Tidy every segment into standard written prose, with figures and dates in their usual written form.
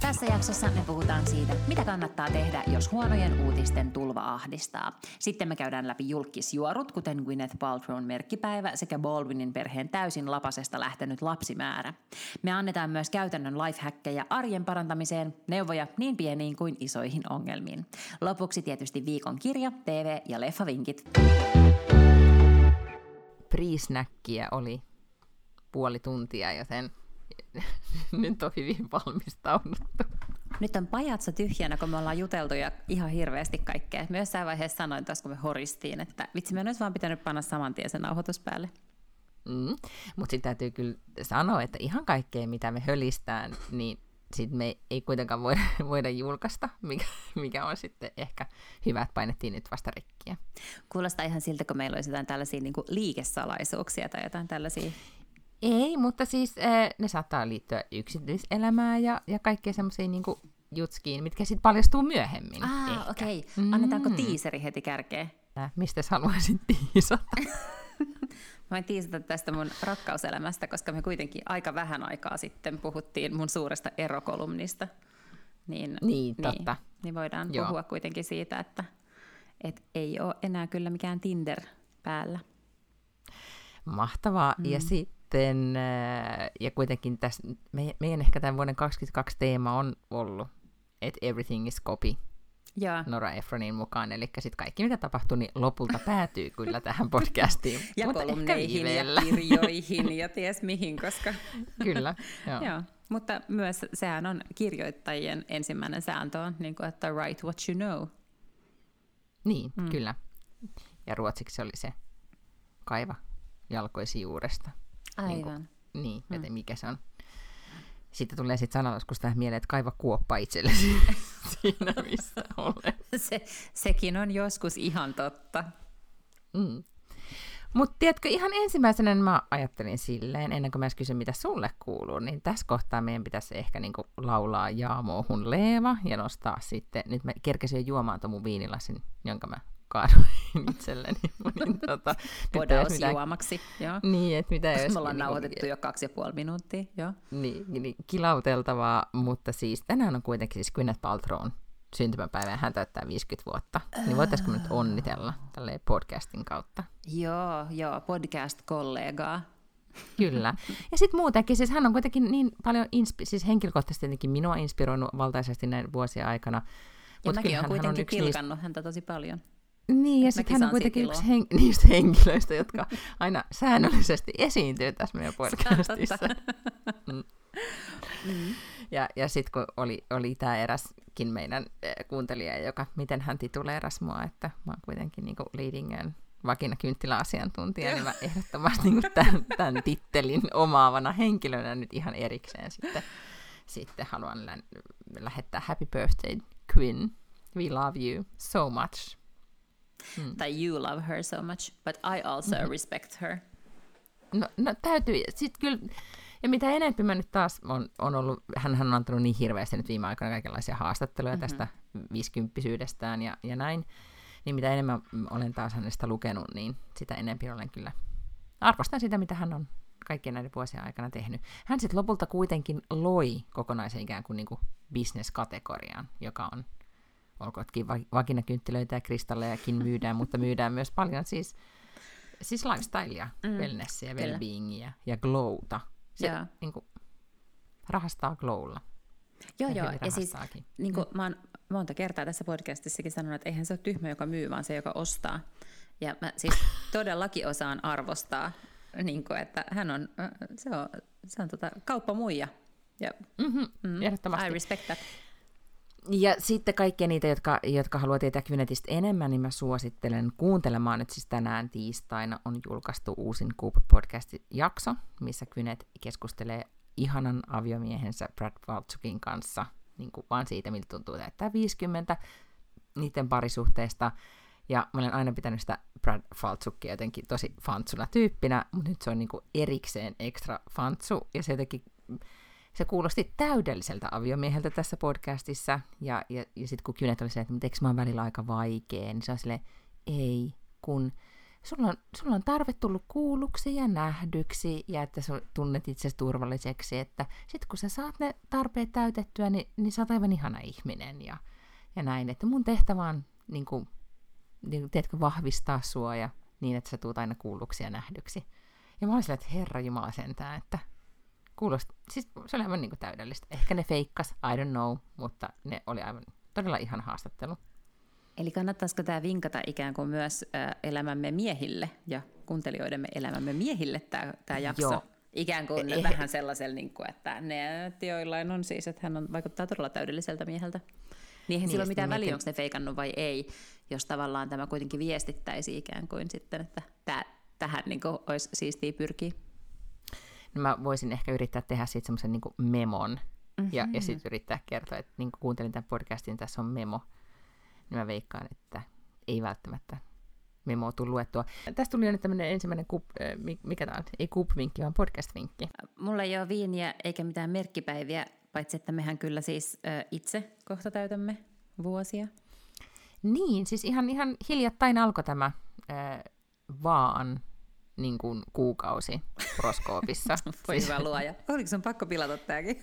Tässä jaksossa me puhutaan siitä, mitä kannattaa tehdä, jos huonojen uutisten tulva ahdistaa. Sitten me käydään läpi julkkisjuorut, kuten Gwyneth Paltrown merkkipäivä sekä Baldwinin perheen täysin lapasesta lähtenyt lapsimäärä. Me annetaan myös käytännön lifehackkejä arjen parantamiseen, neuvoja niin pieniin kuin isoihin ongelmiin. Lopuksi tietysti viikon kirja, TV- ja leffavinkit. Priisnäkkiä oli puoli tuntia, joten... Nyt on hyvin valmistauduttu. Nyt on pajatso tyhjänä, kun me ollaan juteltu ja ihan hirveästi kaikkea. Mä jossain vaiheessa sanoin taas, kun me horistiin, että vitsi, mä en olisi vaan pitänyt panna saman tien sen nauhoitus päälle. Mutta sitten täytyy kyllä sanoa, että ihan kaikkea, mitä me hölistään, niin sitten me ei kuitenkaan voida julkaista, mikä on sitten ehkä hyvä, että painettiin nyt vasta rikkiä. Kuulostaa ihan siltä, kun meillä olisi jotain tällaisia niin kuin liikesalaisuuksia tai jotain tällaisia... Ei, mutta siis ne saattaa liittyä yksityiselämään ja kaikkea semmoisiin niin kuin jutskiin, mitkä sitten paljastuu myöhemmin. Okei. Okay. Annetaanko tiiseri heti kärkeen? Mistä sä haluaisit tiisata? Mä voin tiisata tästä mun rakkauselämästä, koska me kuitenkin aika vähän aikaa sitten puhuttiin mun suuresta erokolumnista. Niin totta. Niin voidaan puhua kuitenkin siitä, että et ei ole enää kyllä mikään Tinder päällä. Mahtavaa. Ja sitten... ja kuitenkin tässä, meidän ehkä tämän vuoden 2022 teema on ollut, että everything is copy Nora Ephronin mukaan, eli sitten kaikki mitä tapahtui, niin lopulta päätyy kyllä tähän podcastiin. Ja mutta kolumneihin ja kirjoihin ja ties mihin, koska... Kyllä, joo. Mutta myös sehän on kirjoittajien ensimmäinen sääntö, niin kuin, että write what you know. Niin, kyllä. Ja ruotsiksi oli se kaiva jalkoisi juuresta. Aivan. Niin, joten mikä se on. Sitten tulee sitten sanaloskus tähän mieleen, että kaiva kuoppa itsellesi siinä, missä olet. Sekin on joskus ihan totta. Mutta tiedätkö, ihan ensimmäisenä mä ajattelin silleen, ennen kuin mä edes kysyn, mitä sulle kuuluu, niin tässä kohtaa meidän pitäisi ehkä niinku laulaa Jaamohun Leeva ja nostaa sitten, nyt mä kerkesin jo juomaan tuon mun viinilasin, jonka mä kaaduin itselleni. Podeosjuomaksi. Niin, että mitä jos... Me ollaan nauhoitettu jo 2,5 minuuttia. Jo. Niin, kilauteltavaa, mutta siis tänään on kuitenkin siis Gwyneth Paltrown syntymäpäivä, hän täyttää 50 vuotta. Niin voitaisiko me nyt onnitella tälleen podcastin kautta? Joo, podcast-kollegaa. Kyllä. Ja sitten muutenkin, siis hän on kuitenkin niin paljon, siis henkilökohtaisesti tietenkin minua inspiroinut valtaisesti näin vuosien aikana. Ja mäkin olen kuitenkin pilkannut häntä tosi paljon. Niin, ja sitten hän on kuitenkin yksi niistä henkilöistä, jotka aina säännöllisesti esiintyy tässä meidän podcastissa. Ja sitten kun oli tämä eräskin meidän kuuntelija, joka, miten hän tituleerasi mua, että mä oon kuitenkin niinku leadingen vakinakynttiläasiantuntija, niin mä ehdottomasti niinku tämän tittelin omaavana henkilönä nyt ihan erikseen sitten haluan lähettää Happy Birthday, Queen. We love you so much. Tai you love her so much, but I also respect her. No täytyy, sit kyllä, ja mitä enemmän mä nyt taas on ollut, hänhän on antanut niin hirveästi nyt viime aikoina kaikenlaisia haastatteluja tästä viisikymppisyydestään ja näin, niin mitä enemmän olen taas hänestä lukenut, niin sitä enemmän olen kyllä, arvostan sitä mitä hän on kaikkien näiden vuosien aikana tehnyt. Hän sitten lopulta kuitenkin loi kokonaisen ikään kuin niinku business-kategoriaan, joka on olkootkin vakinakynttilöitä ja kristallejakin myydään, mutta myydään myös paljon siis lifestylea, wellnessia, well-beingia ja glowta. Se niin kuin, rahastaa glowlla. Joo, ja siis niin kuin mä oon monta kertaa tässä podcastissakin sanonut, että eihän se ole tyhmä, joka myy, vaan se, joka ostaa. Ja mä siis todellakin osaan arvostaa, niin kuin, että hän on, se on kauppamuija. Ja, ehdottomasti. I respect that. Ja sitten kaikkia niitä, jotka haluaa tietää Gwynethistä enemmän, niin mä suosittelen kuuntelemaan. Nyt siis tänään tiistaina on julkaistu uusin Coop-podcast-jakso, missä Gwyneth keskustelee ihanan aviomiehensä Brad Falchukin kanssa, niin kuin vaan siitä, miltä tuntuu täyttää 50, niiden parisuhteesta Ja mä olen aina pitänyt sitä Brad Falchukia jotenkin tosi fantsuna tyyppinä, mutta nyt se on niinku erikseen ekstra fantsu, ja se jotenkin, se kuulosti täydelliseltä aviomieheltä tässä podcastissa, ja sitten kun Gwyneth oli se, että eikö mä oon välillä aika vaikea, niin se on silleen, ei, kun sulla on tarve tullut kuulluksi ja nähdyksi, ja että sä tunnet itsesi turvalliseksi, että sit kun sä saat ne tarpeet täytettyä, niin sä oot aivan ihana ihminen, ja näin, että mun tehtävä on niin kuin, teetkö, vahvistaa sua ja niin, että sä tuut aina kuulluksi ja nähdyksi. Ja mä olin sillä, että herra jumala sentään, että kuulosti, siis se oli aivan niin kuin täydellistä. Ehkä ne feikkas, I don't know, mutta ne oli aivan todella ihan haastattelu. Eli kannattaisiko tämä vinkata ikään kuin myös elämämme miehille ja kuuntelijoidemme elämämme miehille tämä jakso? Joo. Ikään kuin vähän sellaisella, niin kuin, että ne joillain on siis, että hän vaikuttaa todella täydelliseltä mieheltä. Niinhän sillä on mitään väliä, onko ne feikannut vai ei, jos tavallaan tämä kuitenkin viestittäisi ikään kuin sitten, että tähän niin kuin olisi siistiä pyrkiä. No mä voisin ehkä yrittää tehdä siitä semmoisen niin kuin memon, ja sitten yrittää kertoa, että niin kuin kuuntelin tämän podcastin, tässä on memo. Niin mä veikkaan, että ei välttämättä memoa tullut luettua. Tästä tuli jo nyt tämmöinen ensimmäinen mikä tämä on? Ei kup-vinkki, vaan podcast-vinkki. Mulla ei ole viiniä eikä mitään merkkipäiviä, paitsi että mehän kyllä siis itse kohta täytämme vuosia. Niin, siis ihan hiljattain alkoi tämä vaan niin kuin kuukausi horoskoopissa. Voi hyvä luoja. Oliko sun pakko pilata tämäkin?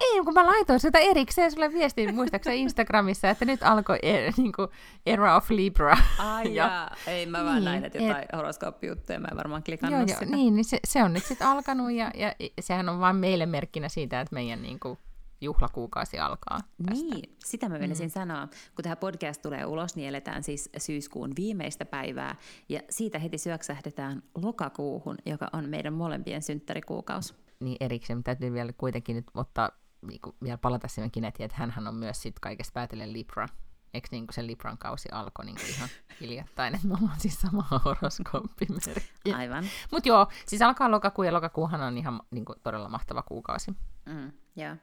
Ei, kun mä laitoin sitä erikseen sulle viestiin, muistaakseni Instagramissa, että nyt alkoi niin kuin Era of Libra. Ai jaa, ei mä vaan niin, näin, että jotain horoskooppijuttuja, mä en varmaan klikannut sitä. Niin, se on nyt sitten alkanut, ja sehän on vaan meille merkkinä siitä, että meidän niin kuin juhlakuukausi alkaa tästä. Niin, sitä mä menisin sanoa. Kun tämä podcast tulee ulos, niin eletään siis syyskuun viimeistä päivää, ja siitä heti syöksähdetään lokakuuhun, joka on meidän molempien synttärikuukausi. Niin erikseen, mutta täytyy vielä kuitenkin nyt ottaa, niin kuin, vielä palata siihen Gwynethiin, että hänhän on myös sit kaikesta päätellen Libra. Eikö niin kuin sen Libran kausi alkoi niin kuin ihan hiljattain, että me ollaan siis samaa horoskooppimerkkiä. Aivan. Mutta joo, siis alkaa lokakuu, ja lokakuuhan on ihan niin kuin todella mahtava kuukausi. Joo.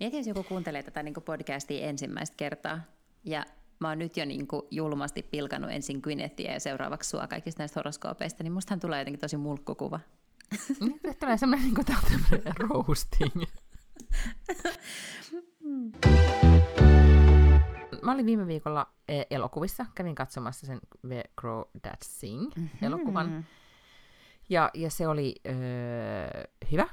Mietin, jos joku kuuntelee tätä niin kuin podcastia ensimmäistä kertaa, ja mä oon nyt jo niin kuin julmasti pilkanut ensin Gwynethiä ja seuraavaksi sua kaikista näistä horoskoopeista, niin mustahan tulee jotenkin tosi mulkkukuva. Nyt tulee semmoinen niin roasting. Mä olin viime viikolla elokuvissa, kävin katsomassa sen We Grow That Sing -elokuvan, ja se oli hyvä.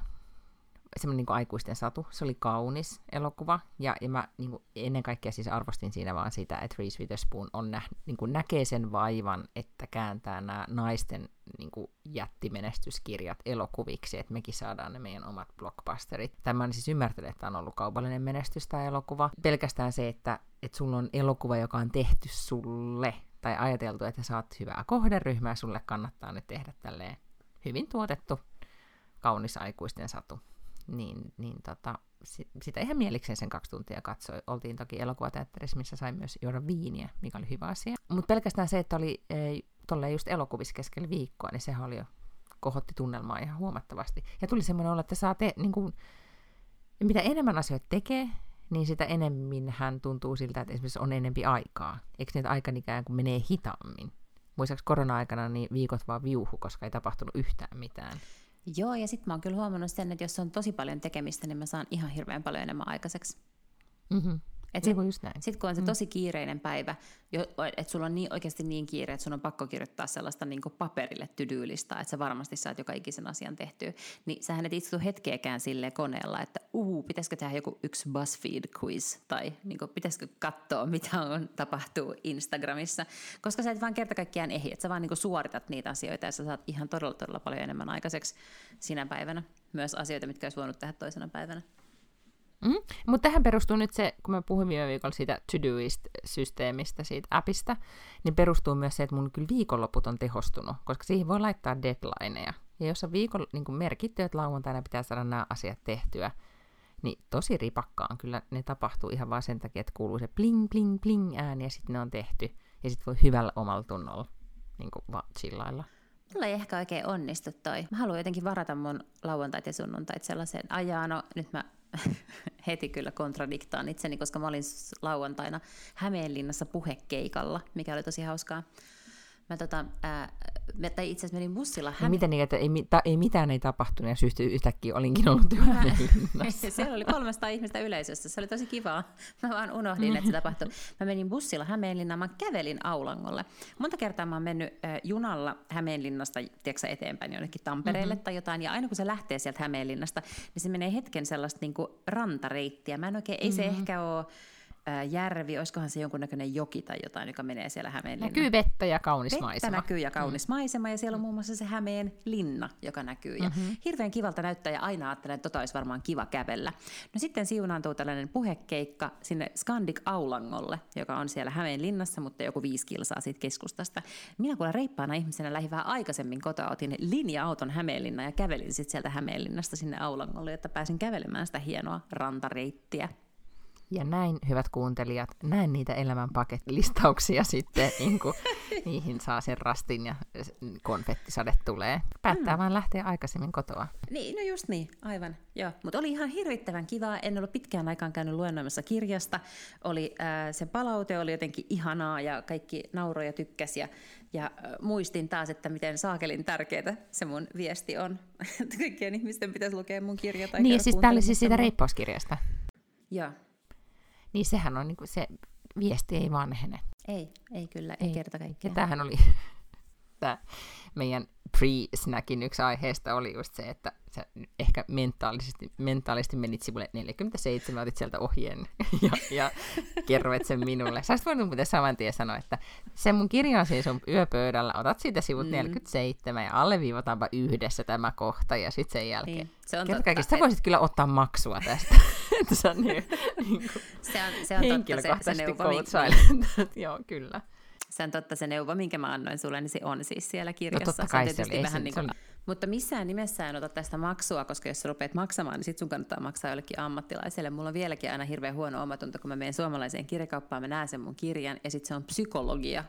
Semmoinen niin kuin aikuisten satu, se oli kaunis elokuva, ja mä niin kuin ennen kaikkea siis arvostin siinä vaan sitä, että Reese Witherspoon on niin kuin näkee sen vaivan, että kääntää nämä naisten niin kuin jättimenestyskirjat elokuviksi, että mekin saadaan ne meidän omat blockbusterit. Mä en siis ymmärtänyt, että on ollut kaupallinen menestys tämä elokuva. Pelkästään se, että sulla on elokuva, joka on tehty sulle, tai ajateltu, että sä oot hyvää kohderyhmää, sulle kannattaa nyt tehdä tälleen hyvin tuotettu, kaunis aikuisten satu. Niin, sitä ihan mielikseen sen 2 tuntia katsoi. Oltiin toki elokuvateatterissa, missä sai myös juoda viiniä, mikä oli hyvä asia. Mutta pelkästään se, että oli tolleen just elokuvissa keskellä viikkoa, niin sehän oli jo, kohotti tunnelmaa ihan huomattavasti. Ja tuli semmoinen olla, että niin kun, mitä enemmän asioita tekee, niin sitä enemmän hän tuntuu siltä, että esimerkiksi on enempi aikaa. Eikö niitä aika ikään kuin menee hitaammin? Muistaakseni korona-aikana niin viikot vaan viuhu, koska ei tapahtunut yhtään mitään. Joo, ja sitten mä oon kyllä huomannut sen, että jos on tosi paljon tekemistä, niin mä saan ihan hirveän paljon enemmän aikaiseksi. Sitten kun on se tosi kiireinen päivä, että sulla on oikeasti niin kiire, että sun on pakko kirjoittaa sellaista niin kuin paperille to-do-listaa, että sä varmasti saat joka ikisen asian tehtyä, niin sähän et istu hetkeäkään silleen koneella, että pitäisikö tehdä joku yksi BuzzFeed-quiz, tai niin kuin, pitäisikö katsoa, mitä tapahtuu Instagramissa, koska sä et vaan kerta kaikkiaan ehdi, että sä vaan niin kuin suoritat niitä asioita, ja sä saat ihan todella, todella paljon enemmän aikaiseksi sinä päivänä, myös asioita, mitkä olisi voinut tehdä toisena päivänä. Mutta tähän perustuu nyt se, kun mä puhuin viime viikolla siitä to-doist-systeemistä, siitä appista, niin perustuu myös se, että mun kyllä viikonloput on tehostunut, koska siihen voi laittaa deadlineja. Ja jos on viikon niin kuin merkitty, että lauantaina pitää saada nämä asiat tehtyä, niin tosi ripakkaan kyllä ne tapahtuu ihan vaan sen takia, että kuuluu se bling, bling, bling ääni, ja sitten ne on tehty. Ja sitten voi hyvällä omalla tunnolla niin kuin vaan chillailla. Mulla ei ehkä oikein onnistu toi. Mä haluan jotenkin varata mun lauantait ja sunnuntait sellaiseen ajaan, no nyt mä heti kyllä kontradiktaan itseni, koska mä olin lauantaina Hämeenlinnassa puhekeikalla, mikä oli tosi hauskaa. Mä tai itse asiassa menin bussilla ei mitään ei tapahtunut ja syystä yhtäkkiä olinkin ollut jo Hämeenlinnassa. Siellä oli 300 ihmistä yleisössä, se oli tosi kivaa. Mä vaan unohdin, että se tapahtui. Mä menin bussilla Hämeenlinnaan, mä kävelin Aulangolle. Monta kertaa mä oon mennyt junalla Hämeenlinnasta eteenpäin jonnekin Tampereelle tai jotain, ja aina kun se lähtee sieltä Hämeenlinnasta, niin se menee hetken sellaista niin kuin rantareittiä. Mä en oikein, ei se ehkä ole järvi, olisikohan se jonkunnäköinen joki tai jotain, joka menee siellä Hämeenlinnaan. Näkyy vettä ja kaunis maisema. Vettä näkyy ja kaunis maisema, ja siellä on muun muassa se Hämeenlinna, joka näkyy. Mm-hmm. Ja hirveän kivalta näyttää, ja aina ajattelen, että tota olisi varmaan kiva kävellä. No sitten siunaantuu tällainen puhekeikka sinne Skandik Aulangolle, joka on siellä Hämeenlinnassa, mutta joku 5 kilsaa siitä keskustasta. Minä kuulen reippaana ihmisenä lähdin vähän aikaisemmin kotoa, otin linja-auton Hämeenlinnaan ja kävelin sitten sieltä Hämeenlinnasta sinne Aulangolle, jotta pääsin kävelemään sitä hienoa rantareittiä. Ja näin, hyvät kuuntelijat, näin niitä elämän pakettilistauksia sitten, niihin saa sen rastin ja konfettisade tulee. Päättää vaan lähteä aikaisemmin kotoa. Niin, no just niin, aivan. Mutta oli ihan hirvittävän kivaa, en ollut pitkään aikaan käynyt luennoimassa kirjasta. Sen palaute oli jotenkin ihanaa ja kaikki nauroi ja tykkäsi ja muistin taas, että miten saakelin tärkeää se mun viesti on. Kaikkien ihmisten pitäisi lukea mun kirja. Tai niin, siis tää oli siis siitä reippauskirjasta. Joo. Niin sehän on, niinku se viesti ei vanhene. Ei kyllä, ei kerta kaikkiaan. Ja tämähän oli, tämä meidän pre-snackin yksi aiheesta oli just se, että sä ehkä mentaalisti menit sivulle 47, otit sieltä ohjeen ja kerroit sen minulle. Sä olisit voinut muuten saman tien sanoa, että se mun kirja on siis sun yöpöydällä, otat siitä sivut 47 ja alleviivataanpa yhdessä tämä kohta ja sitten sen jälkeen. Niin, se on totta. Sä voisit kyllä ottaa maksua tästä. Se on henkilökohtaisesti koutsailet. Joo, kyllä. Se on totta, se neuvo, minkä mä annoin sulle, niin se on siis siellä kirjassa. No totta kai se oli. Mutta missään nimessä en ota tästä maksua, koska jos sä rupeat maksamaan, niin sit sun kannattaa maksaa jollekin ammattilaiselle. Mulla on vieläkin aina hirveän huono omatunto, kun mä menen suomalaiseen kirjakauppaan, mä näen sen mun kirjan, ja sit se on psykologia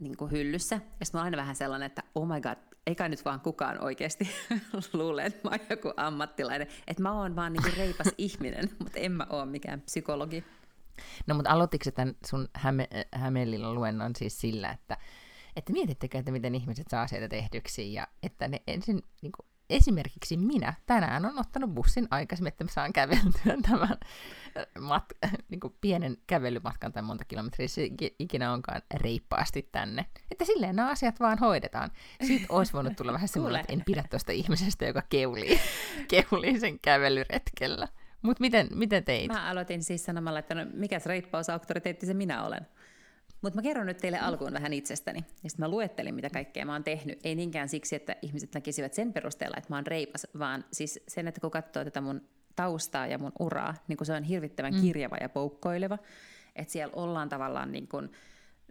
niin kuin hyllyssä. Ja sit mä oon aina vähän sellainen, että oh my god, eikä nyt vaan kukaan oikeasti luule, että mä oon joku ammattilainen. Että mä oon vaan niin kuin reipas ihminen, mutta en mä oo mikään psykologi. No, mutta aloititko sä tämän sun Hämeenlinnan luennon siis sillä, että mietittekö, että miten ihmiset saa asioita tehdyksi, ja että ne ensin, niin kuin, esimerkiksi minä tänään olen ottanut bussin aikaisemmin, että mä saan käveltyä tämän niin kuin pienen kävelymatkan, tai monta kilometriä se ikinä onkaan, reippaasti tänne. Että silleen nämä asiat vaan hoidetaan. Siitä olisi voinut tulla vähän semmoinen, että en pidä tuosta ihmisestä, joka keulii sen kävelyretkellä. Mutta miten teit? Mä aloitin siis sanomalla, että no, mikäs reippausauktoriteetti se minä olen. Mutta mä kerron nyt teille alkuun vähän itsestäni. Ja sit mä luettelin, mitä kaikkea mä oon tehnyt. Ei niinkään siksi, että ihmiset näkisivät sen perusteella, että mä oon reipas, vaan siis sen, että kun katsoo tätä mun taustaa ja mun uraa, niin se on hirvittävän kirjava ja poukkoileva. Että siellä ollaan tavallaan niin kun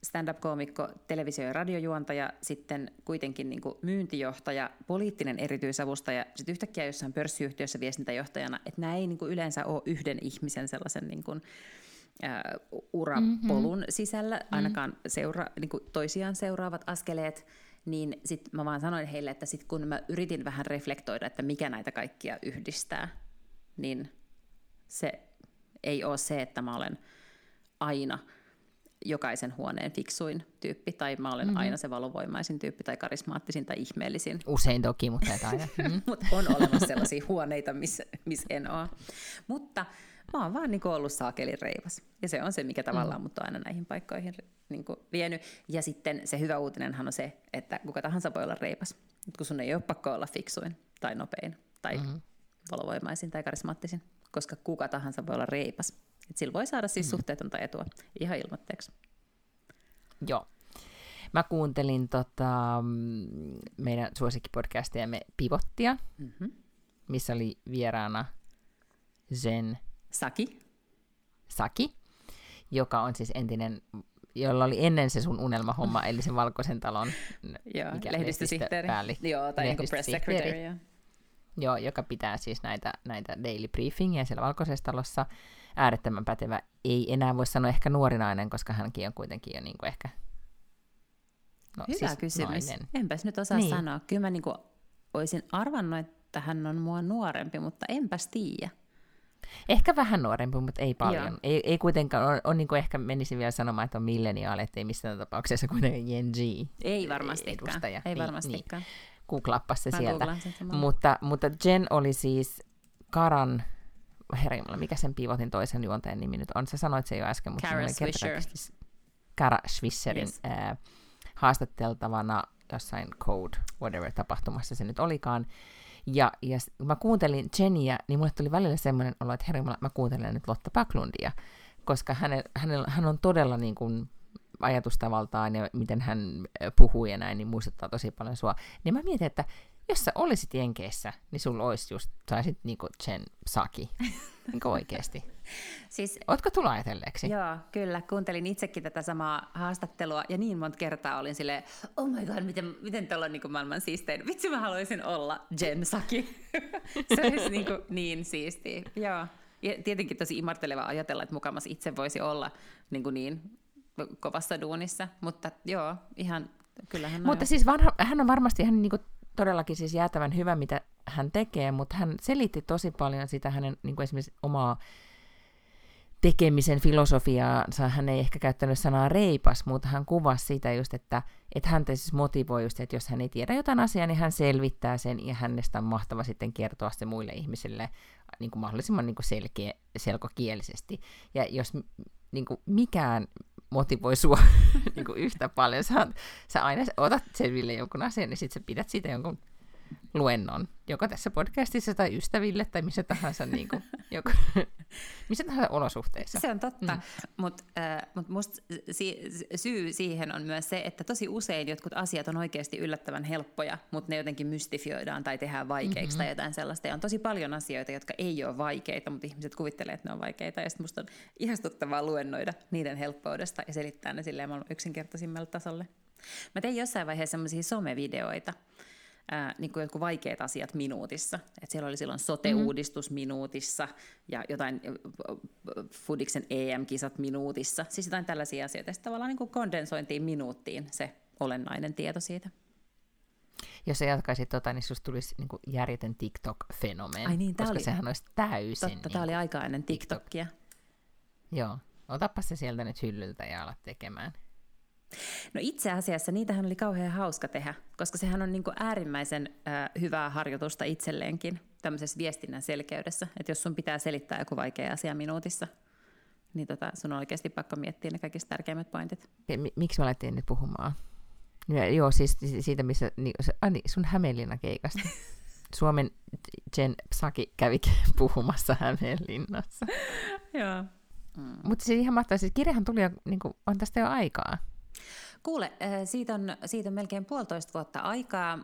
stand-up-koomikko, televisio- ja radiojuontaja, sitten kuitenkin niin kuin myyntijohtaja, poliittinen erityisavustaja, sitten yhtäkkiä jossain pörssiyhtiössä viestintäjohtajana, että nämä ei niin kuin yleensä ole yhden ihmisen sellaisen niin kuin urapolun sisällä, ainakaan niin kuin toisiaan seuraavat askeleet, niin sitten mä vaan sanoin heille, että sit kun mä yritin vähän reflektoida, että mikä näitä kaikkia yhdistää, niin se ei ole se, että mä olen aina jokaisen huoneen fiksuin tyyppi, tai mä olen aina se valovoimaisin tyyppi, tai karismaattisin, tai ihmeellisin. Usein toki, mutta et aina. Mutta on olemassa sellaisia huoneita, missä en ole. Mutta mä oon vaan niinku ollut saakelin reivas. Ja se on se, mikä tavallaan mut on aina näihin paikkoihin niinku vienyt. Ja sitten se hyvä uutinenhan on se, että kuka tahansa voi olla reipas, kun sun ei ole pakko olla fiksuin, tai nopein, tai valovoimaisin, tai karismaattisin, koska kuka tahansa voi olla reipas. Et sillä voi saada siis suhteetonta etua ihan ilmoitteeksi. Joo. Mä kuuntelin meidän suosikkipodcastiamme Pivottia, missä oli vieraana Jen Psaki, joka on siis entinen, jolla oli ennen se sun unelmahomma, eli sen Valkoisen talon lehdistösihteeri. Joo, tai joku press secretary. Joo, joka pitää siis näitä daily briefingiä siellä Valkoisessa talossa. Äärettömän pätevä, ei enää voi sanoa ehkä nuori nainen, koska hänkin on kuitenkin jo niinku ehkä hyvä siis kysymys. Nainen. Enpäs nyt osaa sanoa. Kyllä mä niinku olisin arvannut, että hän on mua nuorempi, mutta enpäs tiedä. Ehkä vähän nuorempi, mutta ei paljon. Ei kuitenkaan, on niin kuin ehkä menisin vielä sanomaan, että on milleniaali, ettei missään tapauksessa kuitenkaan Gen Z. Ei varmastikaan. Edustaja. Ei varmastikaan. Niin. Googlaappa se sieltä. Mutta Jen oli siis Karan... Herjumala, mikä sen Pivotin toisen juontajan nimi nyt on? Sä sanoit sen jo äsken, mutta... Kara Swisher. Kara Swisherin haastateltavana jossain Code, whatever, tapahtumassa se nyt olikaan. Ja kun mä kuuntelin Jeniä, niin mulle tuli välillä semmoinen olo, että herjumala, mä kuuntelen nyt Lotta Wacklundia, koska hän on todella niin kuin ajatustavaltaan ja miten hän puhuu ja näin, niin muistuttaa tosi paljon sua. Niin mä mietin, että jos sä olisit Jenkeissä, niin sulla olisi just, saisit niinku Jen Psaki, niinku oikeesti. Siis, ootko tullut ajatelleeksi? Joo, kyllä. Kuuntelin itsekin tätä samaa haastattelua, ja niin monta kertaa olin silleen, oh my god, miten tuolla on niinku maailman siistein. Vitsi, mä haluaisin olla Jen Psaki. Se olisi niinku niin siistiä. Joo. Ja tietenkin tosi imarteleva ajatella, että mukamas itse voisi olla niinku niin kovassa duunissa, mutta joo, ihan kyllähän... Mutta siis hän on varmasti ihan niinku... Todellakin siis jäätävän hyvä, mitä hän tekee, mutta hän selitti tosi paljon sitä hänen niin kuin esimerkiksi omaa tekemisen filosofiaansa. Hän ei ehkä käyttänyt sanaa reipas, mutta hän kuvasi sitä just, että häntä siis motivoi just, että jos hän ei tiedä jotain asiaa, niin hän selvittää sen ja hänestä on mahtava sitten kertoa se muille ihmisille niin kuin mahdollisimman niin kuin selkokielisesti. Ja jos niin kuin mikään... motivoi sua niin kuin yhtä paljon. Sä aina otat selville jonkun asian, niin sit sä pidät siitä jonkun luennon. Joko tässä podcastissa tai ystäville tai missä tahansa, niin kuin, missä tahansa olosuhteissa. Se on totta, mutta musta syy siihen on myös se, että tosi usein jotkut asiat on oikeasti yllättävän helppoja, mutta ne jotenkin mystifioidaan tai tehdään vaikeiksi tai jotain sellaista. Ja on tosi paljon asioita, jotka ei ole vaikeita, mutta ihmiset kuvittelee, että ne on vaikeita. Ja sitten musta on ihastuttavaa luennoida niiden helppoudesta ja selittää ne silleen yksinkertaisimmalle tasolle. Mä tein jossain vaiheessa sellaisia somevideoita, niin kuin jotkut vaikeat asiat minuutissa. Et siellä oli silloin sote-uudistus minuutissa ja jotain Fudiksen EM-kisat minuutissa. Siis jotain tällaisia asioita. Sitten tavallaan niin kuin kondensointiin minuuttiin se olennainen tieto siitä. Jos sä jatkaisit tota, niin susta tulisi niin kuin järjetön TikTok-fenomen. Ai niin, koska oli... sehän olisi täysin... Totta, niin tämä oli aika ennen TikTokia. Joo, otapa se sieltä nyt hyllyltä ja alat tekemään. No itse asiassa niitähän oli kauhean hauska tehdä, koska sehän on niin kuin äärimmäisen hyvää harjoitusta itselleenkin tämmöisessä viestinnän selkeydessä. Että jos sun pitää selittää joku vaikea asia minuutissa, niin sun on oikeasti pakko miettiä ne kaikista tärkeimmät pointit. Miksi mä laitin nyt puhumaan? Joo, siis siitä missä, sun Hämeenlinnan keikasta. Suomen Jen Psaki kävi puhumassa Hämeenlinnassa. Joo. Mutta se ihan mahtavaa, siis kirjahan tuli jo, niin kuin, on tästä jo aikaa. Kuule, siitä on melkein 1,5 vuotta aikaa.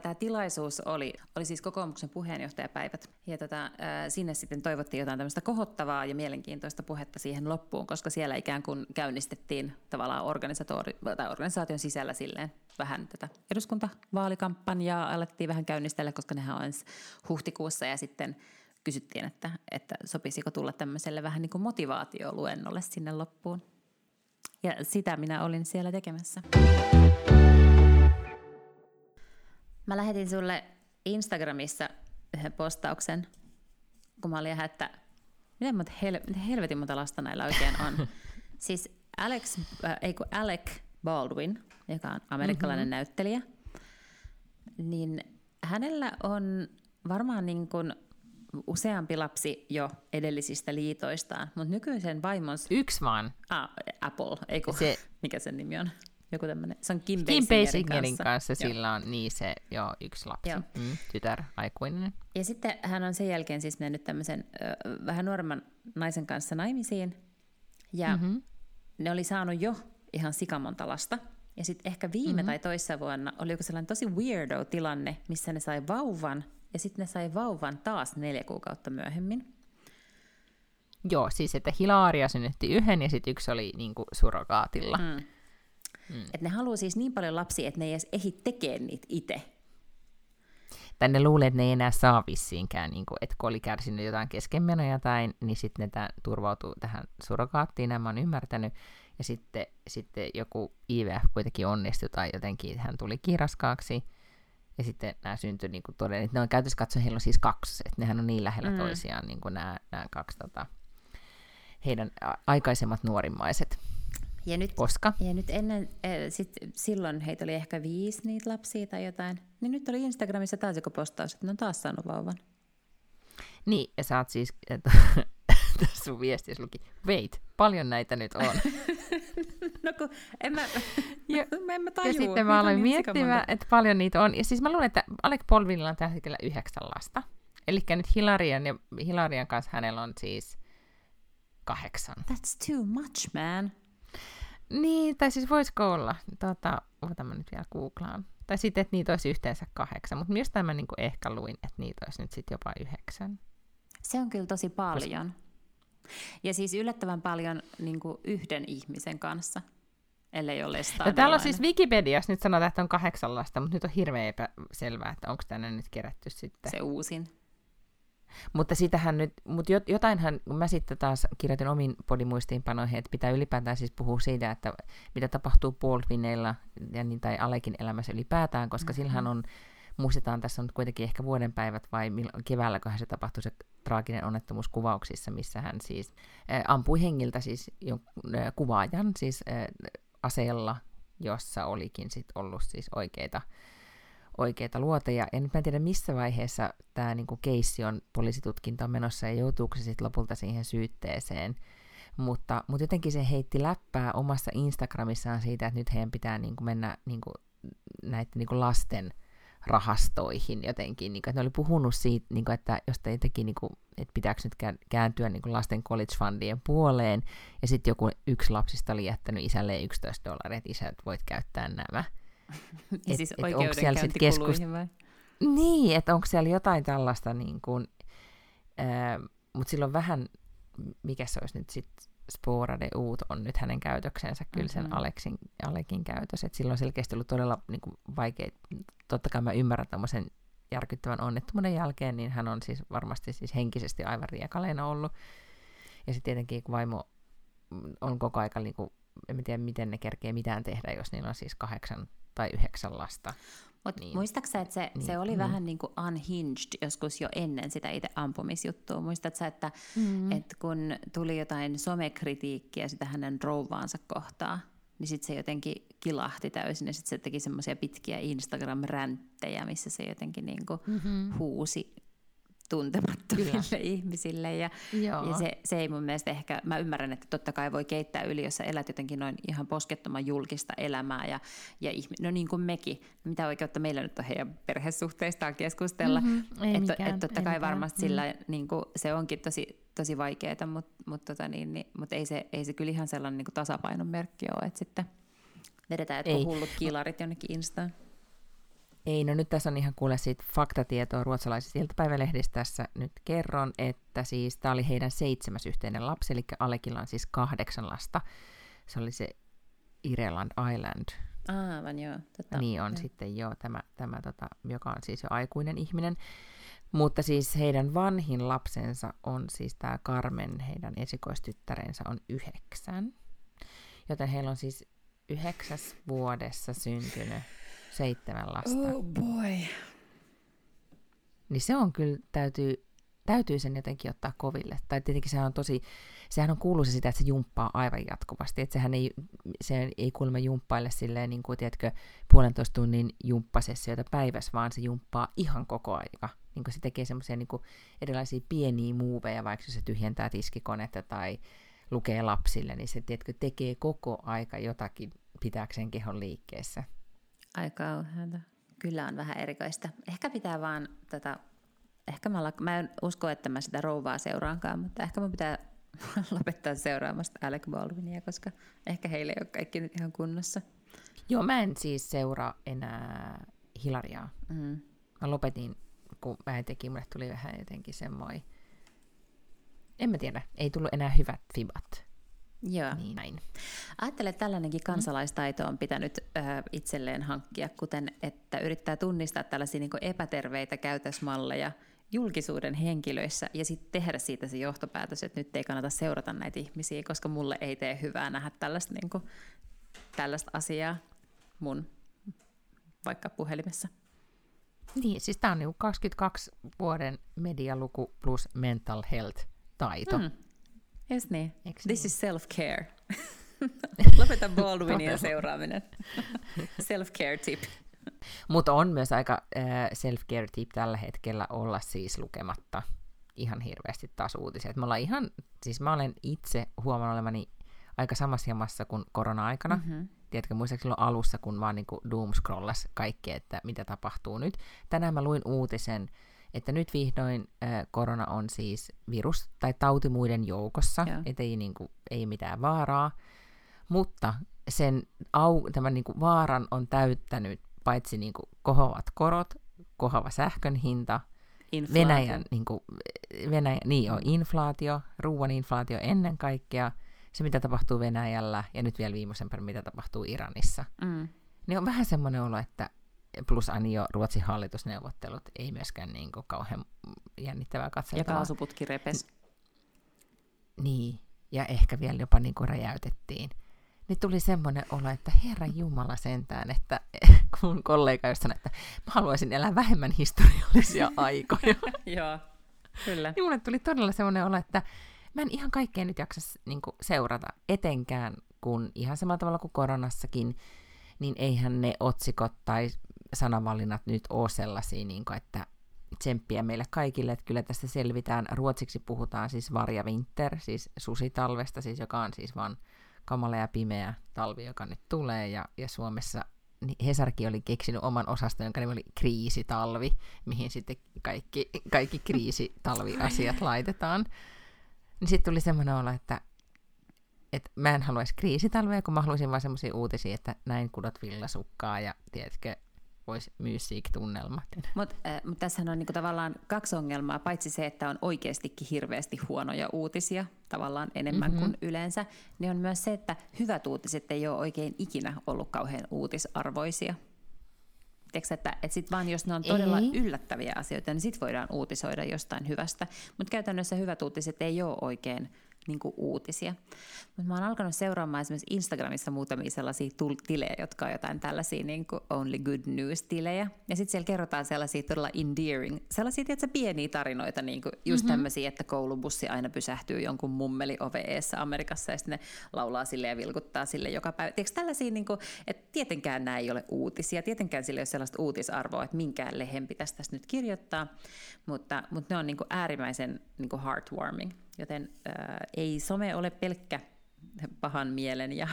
Tämä tilaisuus oli siis kokoomuksen puheenjohtajapäivät. Ja sinne sitten toivottiin jotain tämmöistä kohottavaa ja mielenkiintoista puhetta siihen loppuun, koska siellä ikään kuin käynnistettiin tavallaan organisaation sisällä silleen vähän tätä eduskuntavaalikampanjaa. Alettiin vähän käynnistellä, koska nehän on ensi huhtikuussa ja sitten kysyttiin, että sopisiko tulla tämmöiselle vähän niin kuin motivaatioluennolle sinne loppuun. Ja sitä minä olin siellä tekemässä. Mä lähetin sulle Instagramissa yhden postauksen, kun mä olin ihan, että miten helvetin monta lasta näillä oikein on. Siis Alec Baldwin, joka on amerikkalainen näyttelijä, niin hänellä on varmaan niin kuin useampi lapsi jo edellisistä liitoistaan, mutta nykyisen vaimonsa... Yksi vaan. Apple, eiku, se... mikä sen nimi on? Joku tämmönen, se on Kim Basingerin kanssa. Sillä on niin se, joo, yksi lapsi, tytär, aikuinen. Ja sitten hän on sen jälkeen siis mennyt tämmöisen vähän nuoremman naisen kanssa naimisiin, ja ne oli saanut jo ihan sikamonta lasta. Ja sitten ehkä viime tai toissa vuonna oli joku sellainen tosi weirdo-tilanne, missä ne sai vauvan, ja sitten ne sai vauvan taas 4 kuukautta myöhemmin. Joo, siis että Hilaria synnytti yhden ja sitten yksi oli niinku surrogaatilla. Että ne haluaa siis niin paljon lapsia, että ne ei edes ehdi tekemään niitä itse. Tai ne luulee, että ne ei enää saa vissiinkään, niinku, että kun oli kärsinyt jotain keskenmenoja jotain, niin sitten ne turvautuu tähän surrogaattiin, nämä on ymmärtänyt. Ja sitten joku IVF kuitenkin onnistui tai jotenkin hän tuli raskaaksi. Ja sitten nämä syntyi niin kuin todella, että ne on käytössä katsoen, heillä on siis kaksi, että nehän on niin lähellä toisiaan, niin kuin nämä kaksi heidän aikaisemmat nuorimmaiset. Ja nyt, koska? Ja nyt ennen, silloin heitä oli ehkä 5 niitä lapsia tai jotain, niin nyt oli Instagramissa taas joku postaus, että ne on taas saanut vauvan. Niin, ja sä oot siis, tässä sun viestissä luki, wait, paljon näitä nyt on. No kun en mä tajua. Ja sitten mä aloin miettimään, että paljon niitä on. Ja siis mä luulen, että Alec Baldwinilla on tällä hetkellä 9 lasta. Elikkä nyt Hilarian kanssa hänellä on siis 8. That's too much, man. Niin, tai siis voisiko olla? Otan mä nyt vielä googlaan. Tai sitten, että niitä olisi yhteensä 8. Mutta myös mä niinku ehkä luin, että niitä olisi nyt sitten jopa 9. Se on kyllä tosi paljon. Ja siis yllättävän paljon niin kuin yhden ihmisen kanssa, ellei ole stadilainen. Täällä on siis Wikipediassa nyt sanotaan, että on 8 lasta, mutta nyt on hirveän epäselvää, että onko tänne nyt kerätty sitten. Se uusin. Mutta sitähän nyt, mutta jotainhan, mä sitten taas kirjoitin omiin podimuistiinpanoihin, että pitää ylipäätään siis puhua siitä, että mitä tapahtuu Baldwinilla ja niin, tai Alekin elämässä ylipäätään, koska sillähän on, muistetaan, tässä on kuitenkin ehkä vuodenpäivät vai keväällä, kunhan se tapahtui se traaginen onnettomuus kuvauksissa, missä hän siis ampui hengiltä siis kuvaajan siis aseella, jossa olikin sit ollut siis oikeita luoteja. Ja nyt mä en tiedä, missä vaiheessa tämä niinku keissi on poliisitutkinta menossa ja joutuuko se sit lopulta siihen syytteeseen. Mutta jotenkin se heitti läppää omassa Instagramissaan siitä, että nyt heidän pitää niinku mennä niinku näiden niinku lasten rahastoihin jotenkin, niin kuin, että ne oli puhunut siitä, niin kuin, että jostain teki, niin kuin, että pitääkö nyt kääntyä niin kuin lasten college-fundien puoleen, ja sitten joku yksi lapsista oli jättänyt isälle $11, että isä, voit käyttää nämä. Ja siis oikeudenkäyntikuluihin vai? Niin, että onko siellä jotain tällaista, niin kuin, mutta silloin vähän, mikä se olisi nyt sitten, Spora de Uut on nyt hänen käytöksensä, kyllä sen Alekin käytös. Et silloin on selkeästi ollut todella niin kuin, vaikea, totta kai mä ymmärrän tommoisen järkyttävän onnettomuuden jälkeen, niin hän on siis varmasti siis henkisesti aivan riekaleena ollut. Ja sitten tietenkin kun vaimo on koko ajan, niin kuin, en tiedä miten ne kerkee mitään tehdä, jos niillä on siis 8 tai 9 lasta. Mutta niin, muistaaksä, että se oli vähän niin kuin unhinged joskus jo ennen sitä itse ampumisjuttua? Muistatko, että et kun tuli jotain somekritiikkiä sitä hänen rouvaansa kohtaan, niin sitten se jotenkin kilahti täysin ja sitten se teki semmoisia pitkiä Instagram-ränttejä, missä se jotenkin niin kuin huusi tuntemattomille ihmisille. Ja se ei mun mielestä ehkä, mä ymmärrän, että totta kai voi keittää yli, jos sä elät jotenkin noin ihan poskettoman julkista elämää no niin kuin mekin, mitä oikeutta meillä nyt on heidän perhesuhteistaan keskustella. Että totta kai varmasti sillä niin kuin, se onkin tosi, tosi vaikeaa, mutta ei se kyllä ihan sellainen niin kuin tasapainon merkki ole, että sitten vedetään jotkut hullut kilarit jonnekin instaan. Ei, no nyt tässä on ihan kuule siitä faktatietoa ruotsalaisista iltapäivälehdistä tässä nyt kerron, että siis tämä oli heidän 7. yhteinen lapsi, eli Alekilla on siis 8 lasta. Se oli se Ireland Island. Aivan joo. Niin on sitten joo, tämä, joka on siis jo aikuinen ihminen. Mutta siis heidän vanhin lapsensa on siis tämä Carmen, heidän esikoistyttärensä on 9. Joten heillä on siis 9 vuodessa syntynyt 7 lasta. Oh boy. Niin se on kyllä, täytyy sen jotenkin ottaa koville. Tai tietenkin sehän on kuuluisa sitä, että se jumppaa aivan jatkuvasti. Että sehän ei kuulemma jumppaile silleen, niin kuin tiedätkö, 1,5 tunnin jumppasessioita päivässä, vaan se jumppaa ihan koko aika. Niin kuin se tekee semmoisia niin kuin erilaisia pieniä muuveja, vaikka se tyhjentää tiskikonetta tai lukee lapsille, niin se tiedätkö, tekee koko aika jotakin pitääkseen kehon liikkeessä. Aika uhata. Kyllä on vähän erikoista. Ehkä pitää vaan mä en usko, että mä sitä rouvaa seuraankaan, mutta ehkä mun pitää lopettaa seuraamasta Alec Baldwinia, koska ehkä heillä ei ole kaikki nyt ihan kunnossa. Joo, mä en siis seuraa enää Hilariaa. Mä lopetin, kun mä jotenkin, mulle tuli vähän jotenkin semmoinen, en mä tiedä, ei tullut enää hyvät fibat. Joo. Niin. Ajattelen, että tällainenkin kansalaistaito on pitänyt itselleen hankkia, kuten että yrittää tunnistaa tällaisia niin kuin epäterveitä käytösmalleja julkisuuden henkilöissä ja sitten tehdä siitä se johtopäätös, että nyt ei kannata seurata näitä ihmisiä, koska mulle ei tee hyvää nähdä tällaista, niin kuin, tällaista asiaa mun vaikka puhelimessa. Niin, siis tämä on niinku 22 vuoden medialuku plus mental health-taito. Mm. Just niin. This is self-care. Lopeta Baldwinia seuraaminen. Self-care tip. Mutta on myös aika self-care tip tällä hetkellä olla siis lukematta ihan hirveästi taas uutisia. Et me ollaan ihan, siis mä olen itse huomannut olevani aika samassa jamassa kuin korona-aikana. Mm-hmm. Tiedätkö, muistaakseni silloin alussa, kun vaan niinku doomscrollas kaikkea, että mitä tapahtuu nyt. Tänään mä luin uutisen, että nyt vihdoin korona on siis virus tai tauti muiden joukossa, yeah. Ettei niinku, ei mitään vaaraa. Mutta sen tämän niinku vaaran on täyttänyt paitsi niinku kohoavat korot, kohoava sähkön hinta, inflaatio, ruuan inflaatio ennen kaikkea, se mitä tapahtuu Venäjällä ja nyt vielä viimeisempänä mitä tapahtuu Iranissa. Mm. Niin on vähän semmoinen olo, että plus aina jo Ruotsin hallitusneuvottelut ei myöskään niin kuin kauhean jännittävää katseltavaa. Ja kaasuputki repes. Niin, ja ehkä vielä jopa niin kuin räjäytettiin. Niin tuli semmoinen olo, että herra jumala sentään, että kun kollega jostain, että mä haluaisin elää vähemmän historiallisia aikoja. Joo, kyllä. Niin mulle tuli todella semmoinen olo, että mä en ihan kaikkea nyt jaksa niin kuin seurata, etenkään kun ihan samalla tavalla kuin koronassakin, niin eihän ne otsikot tai sanavalinnat nyt ole sellaisia, niin kuin, että tsemppiä meille kaikille, että kyllä tästä selvitään. Ruotsiksi puhutaan siis varjavinter, siis susitalvesta, siis joka on siis vaan kamala ja pimeä talvi, joka nyt tulee, ja Suomessa niin Hesarki oli keksinyt oman osaston, jonka nimi oli kriisitalvi, mihin sitten kaikki kriisitalviasiat laitetaan. Niin sitten tuli semmoinen olo, että mä en haluaisi kriisitalvea, kun mä haluaisin vaan semmoisia uutisia, että näin kudot villasukkaa ja tiedätkö, voisi musiikitunnelma. Mutta tässähän on niinku tavallaan kaksi ongelmaa, paitsi se, että on oikeastikin hirveästi huonoja uutisia, tavallaan enemmän kuin yleensä, niin on myös se, että hyvät uutiset ei ole oikein ikinä ollut kauhean uutisarvoisia. Tiedätkö, että sit vaan jos ne on todella yllättäviä asioita, niin sit voidaan uutisoida jostain hyvästä. Mutta käytännössä hyvät uutiset ei ole oikein niinku uutisia. Mut mä oon alkanut seuraamaan esimerkiksi Instagramissa muutamia sellaisia tilejä, jotka on jotain tällaisia niinku only good news-tilejä. Ja sitten siellä kerrotaan sellaisia todella endearing, sellaisia tiedätkö, pieniä tarinoita, niinku just tämmöisiä, että koulubussi aina pysähtyy jonkun mummeli oveessa Amerikassa ja sitten ne laulaa sille ja vilkuttaa sille joka päivä. Tiedätkö tällaisia, niinku, että tietenkään nämä ei ole uutisia, tietenkään sillä ei ole sellaista uutisarvoa, että minkään lehen pitäisi tästä nyt kirjoittaa, mutta ne on niinku äärimmäisen niinku heartwarming. Joten ei some ole pelkkä pahan mielen ja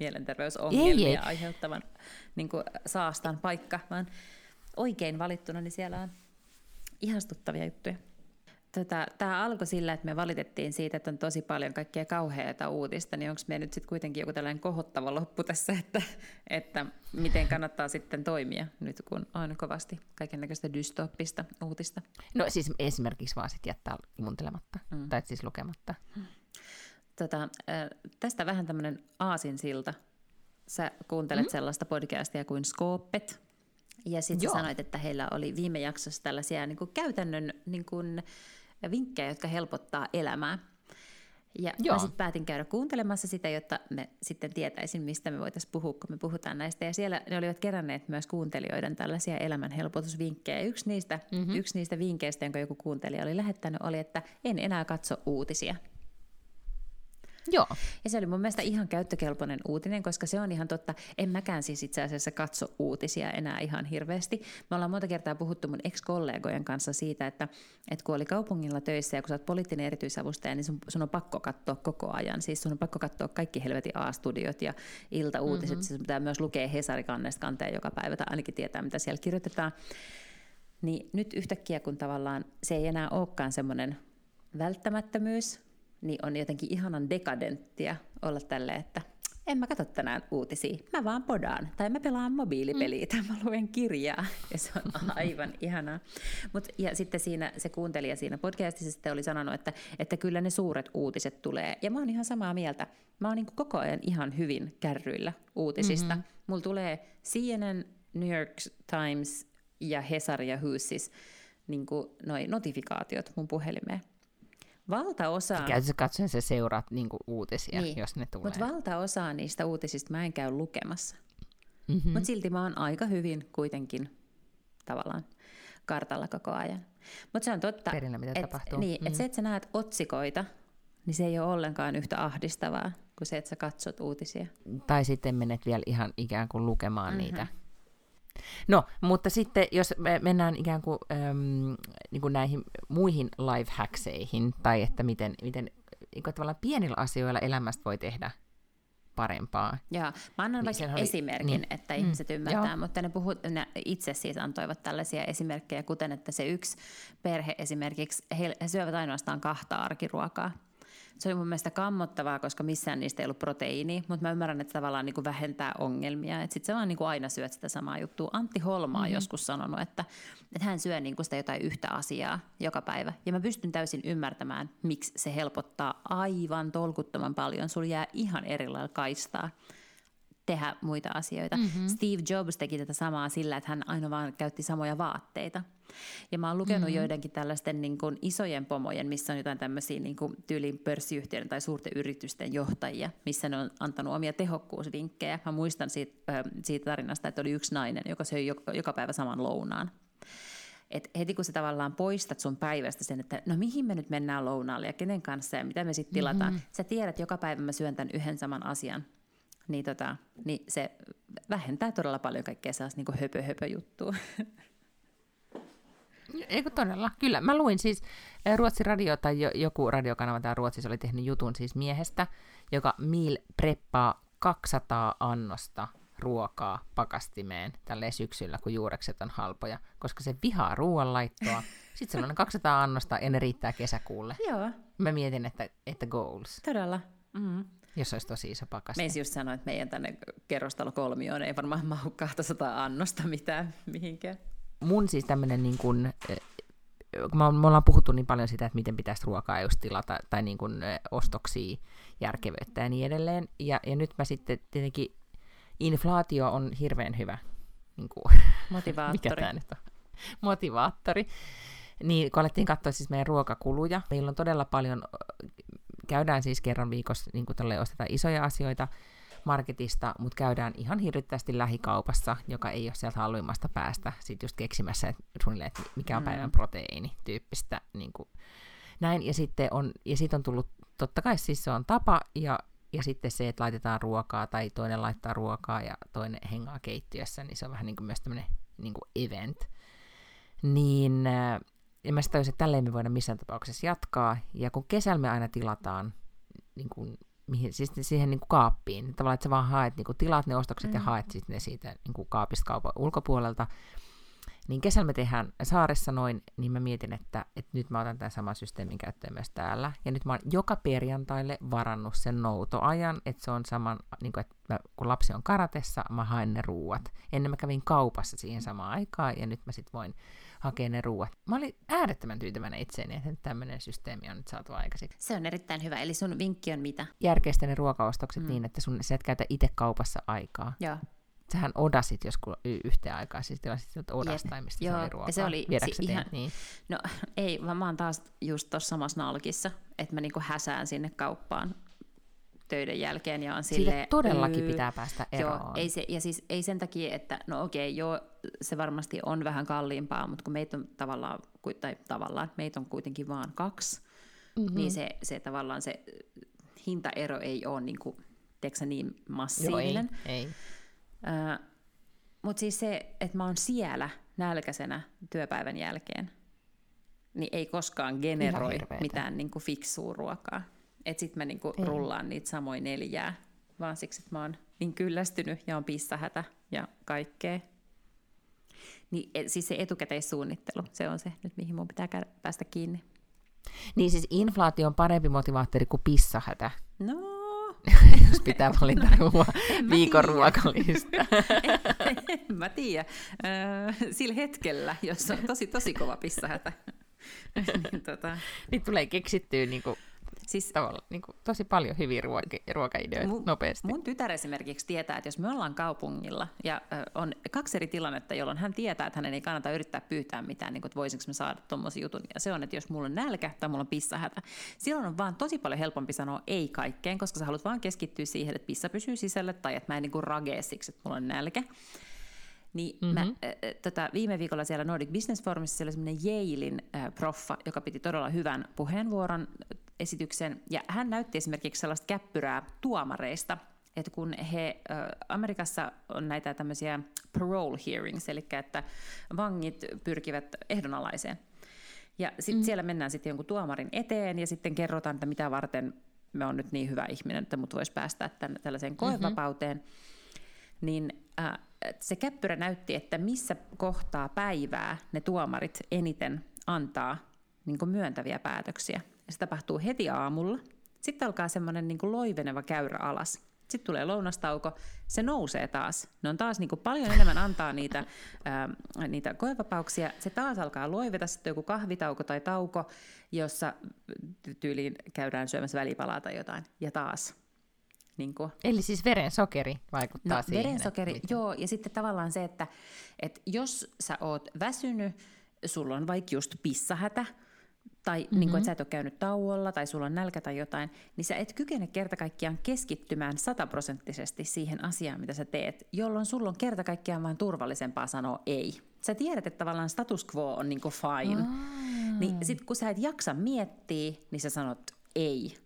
mielenterveysongelmia aiheuttavan niin kuin saastan paikka, vaan oikein valittuna niin siellä on ihastuttavia juttuja. Tämä alkoi sillä, että me valitettiin siitä, että on tosi paljon kaikkea kauheata uutista, niin onko me nyt sitten kuitenkin joku tällainen kohottava loppu tässä, että miten kannattaa sitten toimia nyt, kun on kovasti kaikennäköistä dystoppista uutista? No siis esimerkiksi vaan sitten jättää kuuntelematta, tai siis lukematta. Tästä vähän tämmöinen aasinsilta. Sä kuuntelet sellaista podcastia kuin Skopet. Ja sitten sanoit, että heillä oli viime jaksossa tällaisia niin kuin käytännön niin kuin vinkkejä, jotka helpottaa elämää. Ja mä sitten päätin käydä kuuntelemassa sitä, jotta me sitten tietäisin, mistä me voitaisiin puhua, kun me puhutaan näistä. Ja siellä ne olivat keränneet myös kuuntelijoiden tällaisia elämän helpotusvinkkejä. Yksi niistä vinkkeistä, jonka joku kuuntelija oli lähettänyt, oli, että en enää katso uutisia. Joo. Ja se oli mun mielestä ihan käyttökelpoinen uutinen, koska se on ihan totta. En mäkään siis itse asiassa katso uutisia enää ihan hirveästi. Me ollaan monta kertaa puhuttu mun ex-kollegojen kanssa siitä, että kun oli kaupungilla töissä ja kun sä oot poliittinen erityisavustaja, niin sun on pakko katsoa koko ajan. Siis sun on pakko katsoa kaikki helvetin A-studiot ja iltauutiset. Siis pitää myös lukea Hesari-kannesta kanteen joka päivä tai ainakin tietää, mitä siellä kirjoitetaan. Niin nyt yhtäkkiä, kun tavallaan se ei enää olekaan semmoinen välttämättömyys, niin on jotenkin ihanan dekadenttia olla tälleen, että en mä katso tänään uutisia, mä vaan podaan, tai mä pelaan mobiilipeliä, tai mä luen kirjaa, ja se on aivan ihanaa. Ja sitten se kuuntelija siinä podcastissa sitten oli sanonut, että kyllä ne suuret uutiset tulee, ja mä oon ihan samaa mieltä, mä oon niin kuin koko ajan ihan hyvin kärryillä uutisista. Mulla tulee CNN, New York Times ja Hesari ja Hyysis, niin kuin noi notifikaatiot mun puhelimeen. Valtaosa... Käytännössä katsoen sä seuraat niinku uutisia, jos ne tulee. Mutta valtaosaa niistä uutisista mä en käy lukemassa. Mutta silti mä oon aika hyvin kuitenkin tavallaan kartalla koko ajan. Mutta se on totta, että niin, että sä näet otsikoita, niin se ei ole ollenkaan yhtä ahdistavaa kuin se, että sä katsot uutisia. Tai sitten menet vielä ihan ikään kuin lukemaan niitä. No, mutta sitten jos mennään ikään kuin, niin kuin näihin muihin lifehackseihin, tai että miten niin kuin tavallaan pienillä asioilla elämästä voi tehdä parempaa. Joo, mä annan niin vaikka esimerkin, niin, että ihmiset ymmärtää, mutta ne itse siis antoivat tällaisia esimerkkejä, kuten että se yksi perhe esimerkiksi, he syövät ainoastaan 2 arkiruokaa. Se oli mun mielestä kammottavaa, koska missään niistä ei ollut proteiinia, mutta mä ymmärrän, että se tavallaan niin kuin vähentää ongelmia. Että sit sä vaan niin kuin aina syöt sitä samaa juttua. Antti Holma on joskus sanonut, että hän syö niin kuin sitä jotain yhtä asiaa joka päivä. Ja mä pystyn täysin ymmärtämään, miksi se helpottaa aivan tolkuttoman paljon. Sulla jää ihan eri lailla kaistaa tehdä muita asioita. Steve Jobs teki tätä samaa sillä, että hän aina vaan käytti samoja vaatteita. Ja mä oon lukenut joidenkin tällaisten niin kuin isojen pomojen, missä on jotain tämmöisiä niin kuin tyyliin pörssiyhtiöiden tai suurten yritysten johtajia, missä ne on antanut omia tehokkuusvinkkejä. Mä muistan siitä tarinasta, että oli yksi nainen, joka söi joka päivä saman lounaan. Et heti kun sä tavallaan poistat sun päivästä sen, että no mihin me nyt mennään lounaalle ja kenen kanssa ja mitä me sitten tilataan. Sä tiedät, että joka päivä mä syön tämän yhden saman asian. Niin, niin se vähentää todella paljon kaikkea sellaista niin kuin höpö-höpö-juttua. Eikö todella? Kyllä. Mä luin siis Ruotsin radio tai joku radiokanava täällä Ruotsissa oli tehnyt jutun siis miehestä, joka meal preppaa 200 annosta ruokaa pakastimeen tälleen syksyllä, kun juurekset on halpoja, koska se vihaa ruoanlaittoa. Sitten sellainen 200 annosta ja ne riittää kesäkuulle. Joo. Mä mietin, että goals. Todella. Mm. Jos olisi tosi iso pakasti. Meisi just sanoa, että meidän tänne kerrostalokolmioon ei varmaan mahu 200 annosta mitään mihinkään. Mun siis tämmöinen, niin kun me ollaan puhuttu niin paljon sitä, että miten pitäisi ruokaa just tilata tai niin kun ostoksia, järkevyyttä ja niin edelleen. Ja nyt mä sitten tietenkin, inflaatio on hirveän hyvä. Niin kun, motivaattori. Mikä tää nyt on? Motivaattori. Niin kun alettiin katsoa siis meidän ruokakuluja, meillä on todella paljon... Käydään siis kerran viikossa, niin kuin tälleen ostetaan isoja asioita marketista, mutta käydään ihan hirvittävästi lähikaupassa, joka ei ole sieltä halvimmasta päästä, sitten just keksimässä, että mikä on päivän proteiini tyyppistä. Niin kuin näin, ja sitten on tullut, totta kai siis se on tapa, ja sitten se, että laitetaan ruokaa, tai toinen laittaa ruokaa, ja toinen hengaa keittiössä, niin se on vähän niin kuin myös tämmöinen niin kuin event. Niin... Ja mä sitä että tälleen me voidaan missään tapauksessa jatkaa. Ja kun kesällä me aina tilataan niin kuin, siis siihen niin kuin kaappiin, tavallaan että sä vaan haet, niin kuin, tilaat ne ostokset ja haet sit ne siitä niin kuin kaapista kaupan ulkopuolelta, niin kesällä me tehdään saaressa noin, niin mä mietin, että nyt mä otan tämän saman systeemin käyttöön myös täällä. Ja nyt mä oon joka perjantaille varannut sen noutoajan, että se on saman, niin kuin, että mä, kun lapsi on karatessa, mä haen ne ruuat. Ennen mä kävin kaupassa siihen samaan aikaan, ja nyt mä sit voin hakee ne ruuat. Mä olin äärettömän tyytyväinen itseeni, että tämmöinen systeemi on nyt saatu aikaiseksi. Se on erittäin hyvä. Eli sun vinkki on mitä? Järkeistä ne ruokaostokset niin, että sä et käytä itse kaupassa aikaa. Joo. Sähän odasit joskus yhteen aikaan, siis tilasit sieltä odasta tai mistä se oli ruokaa. Se oli ihan... Niin? No ei, vaan mä oon taas just tossa samassa nalkissa, että mä niinku häsään sinne kauppaan töiden jälkeen ja on silleen... Sille todellakin pitää päästä eroon. Joo, ei se, ja siis ei sen takia, että no okei, joo, se varmasti on vähän kalliimpaa, mutta kun meitä on tavallaan, tai tavallaan, meitä on kuitenkin vaan 2, niin se tavallaan se hintaero ei ole niin kuin, tiedätkö sä, niin massiivinen. Joo, ei. Mutta siis se, että mä oon siellä nälkäisenä työpäivän jälkeen, niin ei koskaan generoi mitään niin kuin fiksua ruokaa. Että sit mä niinku rullaan niitä samoin 4, vaan siksi, että mä oon niin kyllästynyt ja on pissahätä ja kaikkea. Niin, siis se etukäteissuunnittelu, se on se nyt, mihin mun pitää päästä kiinni. Niin siis inflaatio on parempi motivaattori kuin pissahätä. No. Jos pitää valita viikon ruokalista. En mä tiedä. Sillä hetkellä, jos on tosi tosi kova pissahätä. Niin, niin tulee keksittyä niinku... Siis, niin kuin, tosi paljon hyviä ruokaideoita nopeasti. Mun tytär esimerkiksi tietää, että jos me ollaan kaupungilla ja on 2 eri tilannetta, jolloin hän tietää, että hänen ei kannata yrittää pyytää mitään, niin kuin, että voisinko me saada tuommoisen jutun. Ja se on, että jos mulla on nälkä tai mulla on pissahätä, silloin on vaan tosi paljon helpompi sanoa ei kaikkeen, koska sä haluat vaan keskittyä siihen, että pissa pysyy sisällä tai että mä en niin kuin ragee siksi, että mulla on nälkä. Niin viime viikolla siellä Nordic Business Forumissa siellä semmoinen Yalein proffa, joka piti todella hyvän puheenvuoron esityksen, ja hän näytti esimerkiksi sellaista käppyrää tuomareista, että kun he, Amerikassa on näitä tämmöisiä parole hearings, eli että vangit pyrkivät ehdonalaiseen, ja sitten siellä mennään sitten jonkun tuomarin eteen, ja sitten kerrotaan, että mitä varten mä oon nyt niin hyvä ihminen, että mut voisi päästä tällaiseen koevapauteen, niin se käppyrä näytti, että missä kohtaa päivää ne tuomarit eniten antaa niin kuin myöntäviä päätöksiä. Ja se tapahtuu heti aamulla. Sitten alkaa semmoinen niin kuin loiveneva käyrä alas. Sitten tulee lounastauko. Se nousee taas. Ne on taas niin kuin paljon enemmän antaa niitä koevapauksia. Se taas alkaa loiveta. Sitten joku kahvitauko tai tauko, jossa tyyliin käydään syömässä välipalaa tai jotain. Ja taas. Niin kuin. Eli siis verensokeri vaikuttaa siihen. Verensokeri, joo. Ja sitten tavallaan se, että jos sä oot väsynyt, sulla on vaikka just pissahätä, tai niin kuin, että sä et ole käynyt tauolla, tai sulla on nälkä tai jotain, niin sä et kykene kertakaikkiaan keskittymään 100% siihen asiaan, mitä sä teet, jolloin sulla on kertakaikkiaan vaan turvallisempaa sanoa ei. Sä tiedät, että tavallaan status quo on niin kuin fine. Niin sitten kun sä et jaksa miettiä, niin sä sanot ei.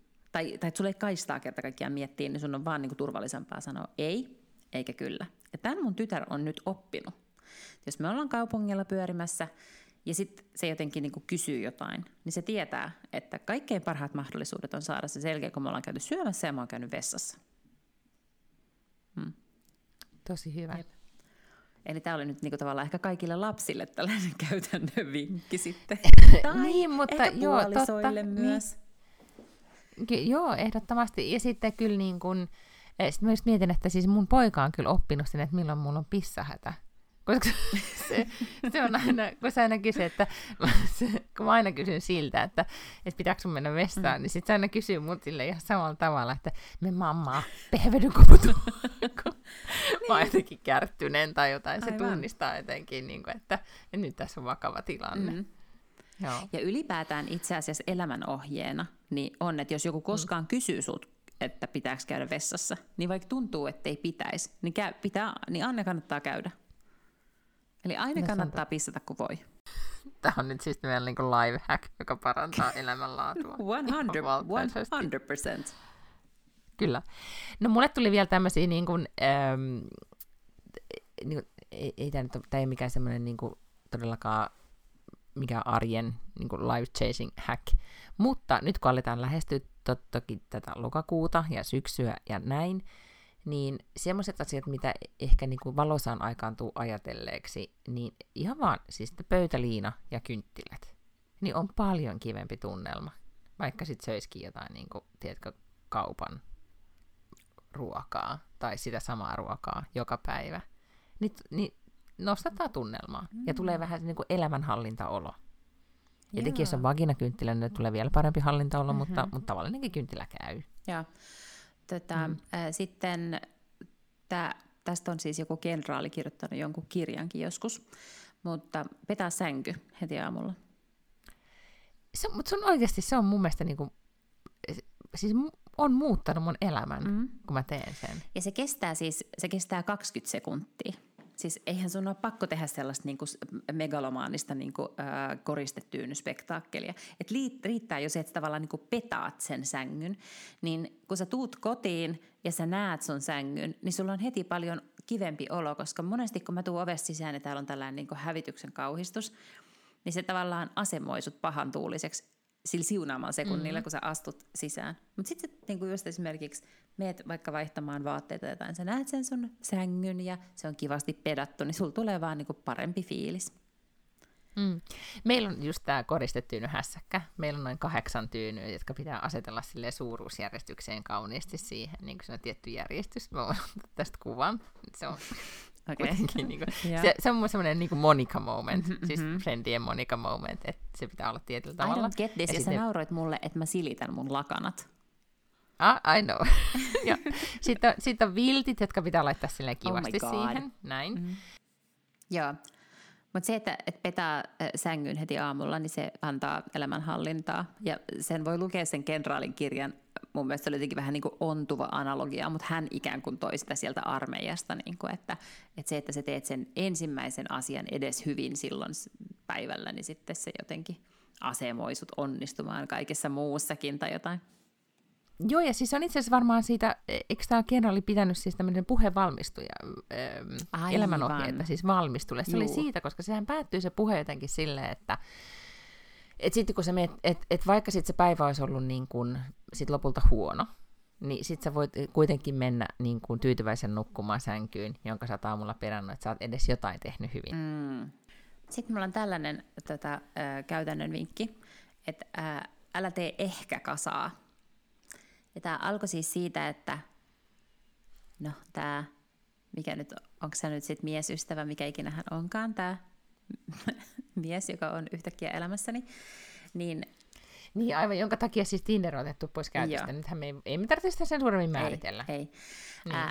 Tai sulla ei kaistaa kerta kaikkiaan miettiä, niin sun on vaan niinku turvallisempaa sanoa ei, eikä kyllä. Ja tämän mun tytär on nyt oppinut. Jos me ollaan kaupungilla pyörimässä ja sitten se jotenkin niinku kysyy jotain, niin se tietää, että kaikkein parhaat mahdollisuudet on saada se selkeä, kun me ollaan käyty syömässä ja mä oon käynyt vessassa. Tosi hyvä. Jep. Eli tämä oli nyt niinku tavallaan ehkä kaikille lapsille tällainen käytännön vinkki sitten. Niin, mutta joo, puolisoille myös. Niin. Joo, ehdottomasti. Ja sitten kyllä niin kuin, sit myös mietin, että siis mun poika on kyllä oppinut sen, että milloin mulla on pissahätä. Koska se on aina, kun sä aina kysyt, että kun mä aina kysyn siltä, että pitääkö sun mennä vessaan, niin sit sä aina kysyy mut sille ihan samalla tavalla, että me mammaa, pehvedyn koputuun. Mä oon jotenkin kärttyneen tai jotain. Aivan. Se tunnistaa jotenkin, niin kuin, että nyt tässä on vakava tilanne. Joo. Ja ylipäätään itse asiassa elämänohjeena niin on, että jos joku koskaan kysyy sut, että pitääkö käydä vessassa, niin vaikka tuntuu, ettei pitäisi, niin, niin aina kannattaa käydä. Eli aina kannattaa pissata, kun voi. Tämä on nyt siis meidän niin live hack, joka parantaa elämänlaatua. 100%. Kyllä. No mulle tuli vielä tämmöisiä, niin kuin, tämä ei ole mikään semmoinen niin kuin, todellakaan mikä arjen niin kuin life chasing hack. Mutta nyt kun aletaan lähestyä toki tätä lokakuuta ja syksyä ja näin, niin semmoiset asiat, mitä ehkä niin kuin valosaan aikaan tuu ajatelleeksi, niin ihan vaan siis pöytäliina ja kynttilät, niin on paljon kivempi tunnelma, vaikka sitten söisikin jotain niin kuin, tiedätkö, kaupan ruokaa tai sitä samaa ruokaa joka päivä. Niin nostetaan tunnelmaa ja tulee vähän niin kuin elämänhallintaolo. Ja tietenkin jos on vaginakynttilä, niin tulee vielä parempi hallintaolo, mutta tavallinenkin kynttilä käy. Joo. Sitten tästä on siis joku kenraali kirjoittanut jonkun kirjankin joskus, mutta petaa sänky heti aamulla. Mutta oikeasti se on mun mielestä niin kuin, siis on muuttanut mun elämän, kun mä teen sen. Ja se kestää 20 sekuntia. Siis eihän sun ole pakko tehdä sellaista niinku megalomaanista niinku, koristetyynyspektaakkelia. Et riittää jo se, että tavallaan niinku petaat sen sängyn. Niin kun sä tuut kotiin ja sä näet sun sängyn, niin sulla on heti paljon kivempi olo. Koska monesti kun mä tuun ovesta sisään, niin täällä on tällainen niinku hävityksen kauhistus. Niin se tavallaan asemoi sut pahan tuuliseksi sillä siunaamalla sekunnilla, kun sä astut sisään. Mutta sitten niinku just esimerkiksi meet vaikka vaihtamaan vaatteita tai jotain, sä näet sen sun sängyn ja se on kivasti pedattu, niin sulla tulee vaan niinku parempi fiilis. Meillä on just tää koristetyyny hässäkkä. Meillä on noin 8 tyynyä, jotka pitää asetella silleen suuruusjärjestykseen kauniisti siihen, niin kuin se on tietty järjestys. Mä voin ottaa tästä kuvan. Se on kuitenkin niinku, se on semmoinen niinku Monica moment, siis friendien Monica moment, että se pitää olla tietyllä tavalla. I don't get this, ja sä nauroit mulle, että mä silitän mun lakanat. I know. Sitten on viltit, jotka pitää laittaa silleen kivasti siihen. Näin. Joo. Mutta se, että petää sängyn heti aamulla, niin se antaa elämänhallintaa. Ja sen voi lukea sen kenraalin kirjan mun mielestä se oli jotenkin vähän niin kuin ontuva analogia, mutta hän ikään kuin toi sitä sieltä armeijasta, niin kuin, että sä teet sen ensimmäisen asian edes hyvin silloin päivällä, niin sitten se jotenkin asemoi sut onnistumaan kaikessa muussakin tai jotain. Joo, ja siis on itse asiassa varmaan siitä, eikö tämä kenraali pitänyt siis tämmöinen puhevalmistuja elämänohjeita siis valmistulle. Se oli siitä, koska sehän päättyy se puhe jotenkin silleen, että et sitten kun sä meet, et vaikka sit se päivä olisi ollut niin kun, sit lopulta huono, niin sit sä voit kuitenkin mennä niin kun tyytyväisen nukkumaan sänkyyn, jonka sä oot aamulla perannut, että sä oot edes jotain tehnyt hyvin. Mm. Sitten mulla on tällainen käytännön vinkki, että älä tee ehkä kasaa. Ja tää alkoi siis siitä, että no tää, mikä nyt, onko sä nyt sit miesystävä, mikä ikinä hän onkaan tää mies, joka on yhtäkkiä elämässäni, niin... Niin aivan, jonka takia siis Tinder on otettu pois käytöstä. Nythän me ei tarvitse sitä sen suuremmin määritellä. Ei. Niin.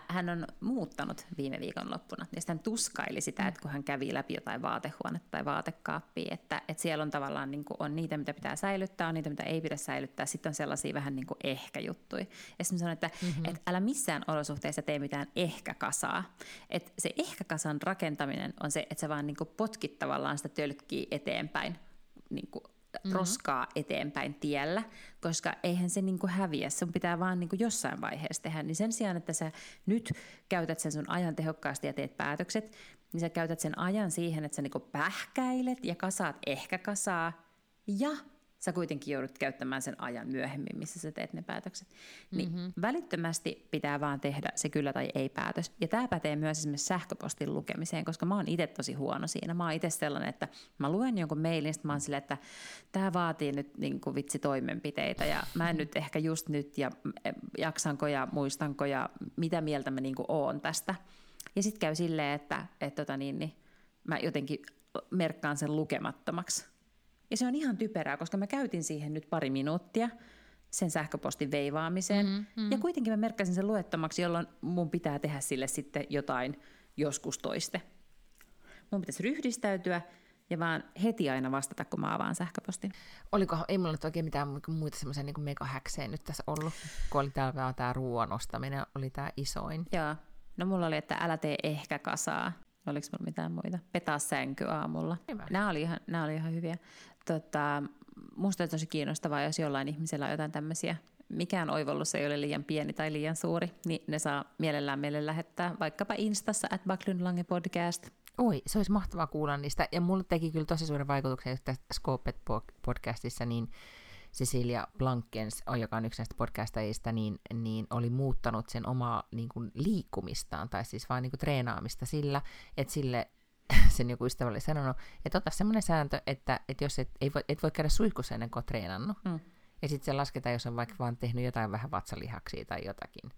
Hän on muuttanut viime viikonloppuna, ja sitten hän tuskaili sitä, että kun hän kävi läpi jotain vaatehuonetta tai vaatekaappia, että siellä on tavallaan niin kuin, on niitä, mitä pitää säilyttää, on niitä, mitä ei pidä säilyttää, sitten on sellaisia vähän niin kuin ehkä-juttuja. Ja sitten sanoin, että et älä missään olosuhteessa tee mitään ehkä-kasaa. Et se ehkä-kasan rakentaminen on se, että sä vaan niin kuin potkit tavallaan sitä tölkkiä eteenpäin, niin kuin roskaa eteenpäin tiellä, koska eihän se niinku häviä, sun pitää vaan niinku jossain vaiheessa tehdä, niin sen sijaan, että sä nyt käytät sen sun ajan tehokkaasti ja teet päätökset, niin sä käytät sen ajan siihen, että sä niinku pähkäilet ja kasaat ehkä kasaa, ja sä kuitenkin joudut käyttämään sen ajan myöhemmin, missä sä teet ne päätökset. Niin välittömästi pitää vaan tehdä se kyllä tai ei päätös. Ja tää pätee myös esimerkiksi sähköpostin lukemiseen, koska mä oon itse tosi huono siinä. Mä oon itse sellainen, että mä luen jonkun mailin, sit mä oon silleen, että tää vaatii nyt niin kuin vitsi toimenpiteitä ja mä en nyt ehkä just nyt ja jaksanko ja muistanko ja mitä mieltä mä niin kuin oon tästä. Ja sit käy silleen, että mä jotenkin merkkaan sen lukemattomaksi. Ja se on ihan typerää, koska mä käytin siihen nyt 2 minuuttia sen sähköpostin veivaamiseen. Ja kuitenkin mä merkkasin sen luettomaksi, jolloin mun pitää tehdä sille sitten jotain joskus toiste. Mun pitäisi ryhdistäytyä ja vaan heti aina vastata, kun mä avaan sähköpostin. Oliko, ei mulla nyt oikein mitään muita semmoisia niin megahäksejä nyt tässä ollut, kun oli tää ruoan ostaminen, oli tää isoin. Joo, no mulla oli, että älä tee ehkä kasaa. Oliko mulla mitään muita? Petaa sänky aamulla. Nämä oli ihan hyviä. Musta on tosi kiinnostavaa, jos jollain ihmisellä on jotain tämmöisiä. Mikään oivallus ei ole liian pieni tai liian suuri, niin ne saa mielellään meille lähettää vaikkapa Instassa @BacklundLange podcast. Oi, se olisi mahtavaa kuulla niistä. Ja mulle teki kyllä tosi suuren vaikutuksen, että Scopet-podcastissa niin Cecilia Blankens, joka on yksi näistä podcastajista, niin oli muuttanut sen omaa niin kuin liikkumistaan, tai siis vaan niin kuin treenaamista sillä, että sille sen joku ystävä oli sanonut, että ota semmoinen sääntö, että jos et voi käydä suihkussa ennen kuin oot treenannut, ja sitten se lasketaan, jos on vaikka vaan tehnyt jotain vähän vatsalihaksia tai jotakin.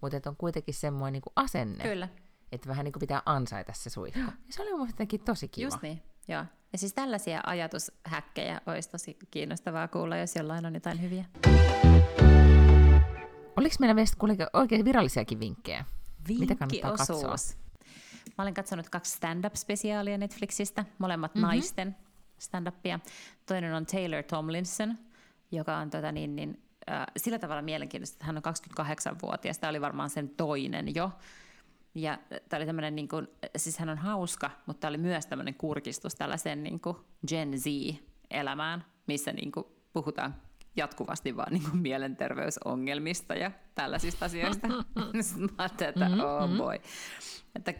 Mutta on kuitenkin semmoinen niin kuin asenne, kyllä, että vähän niin kuin pitää ansaita se suihku. Ja se oli mun mielestä tosi kiva. Just niin, joo. Ja siis tällaisia ajatushäkkejä olisi tosi kiinnostavaa kuulla, jos jollain on jotain hyviä. Oliko meillä oikein virallisiakin vinkkejä? Mitä kannattaa katsoa? Mä olen katsonut 2 stand-up-spesiaalia Netflixistä, molemmat naisten stand-upia. Toinen on Taylor Tomlinson, joka on sillä tavalla mielenkiintoista, että hän on 28-vuotias. Tämä oli varmaan sen toinen jo. Ja tämä oli tämmöinen, niin kuin, siis hän on hauska, mutta tämä oli myös tämmöinen kurkistus tällaiseen niin kuin Gen Z-elämään, missä niin kuin puhutaan jatkuvasti vaan niin kuin mielenterveysongelmista ja tällaisista asioista. Mä ajattelin, että oh boy. Että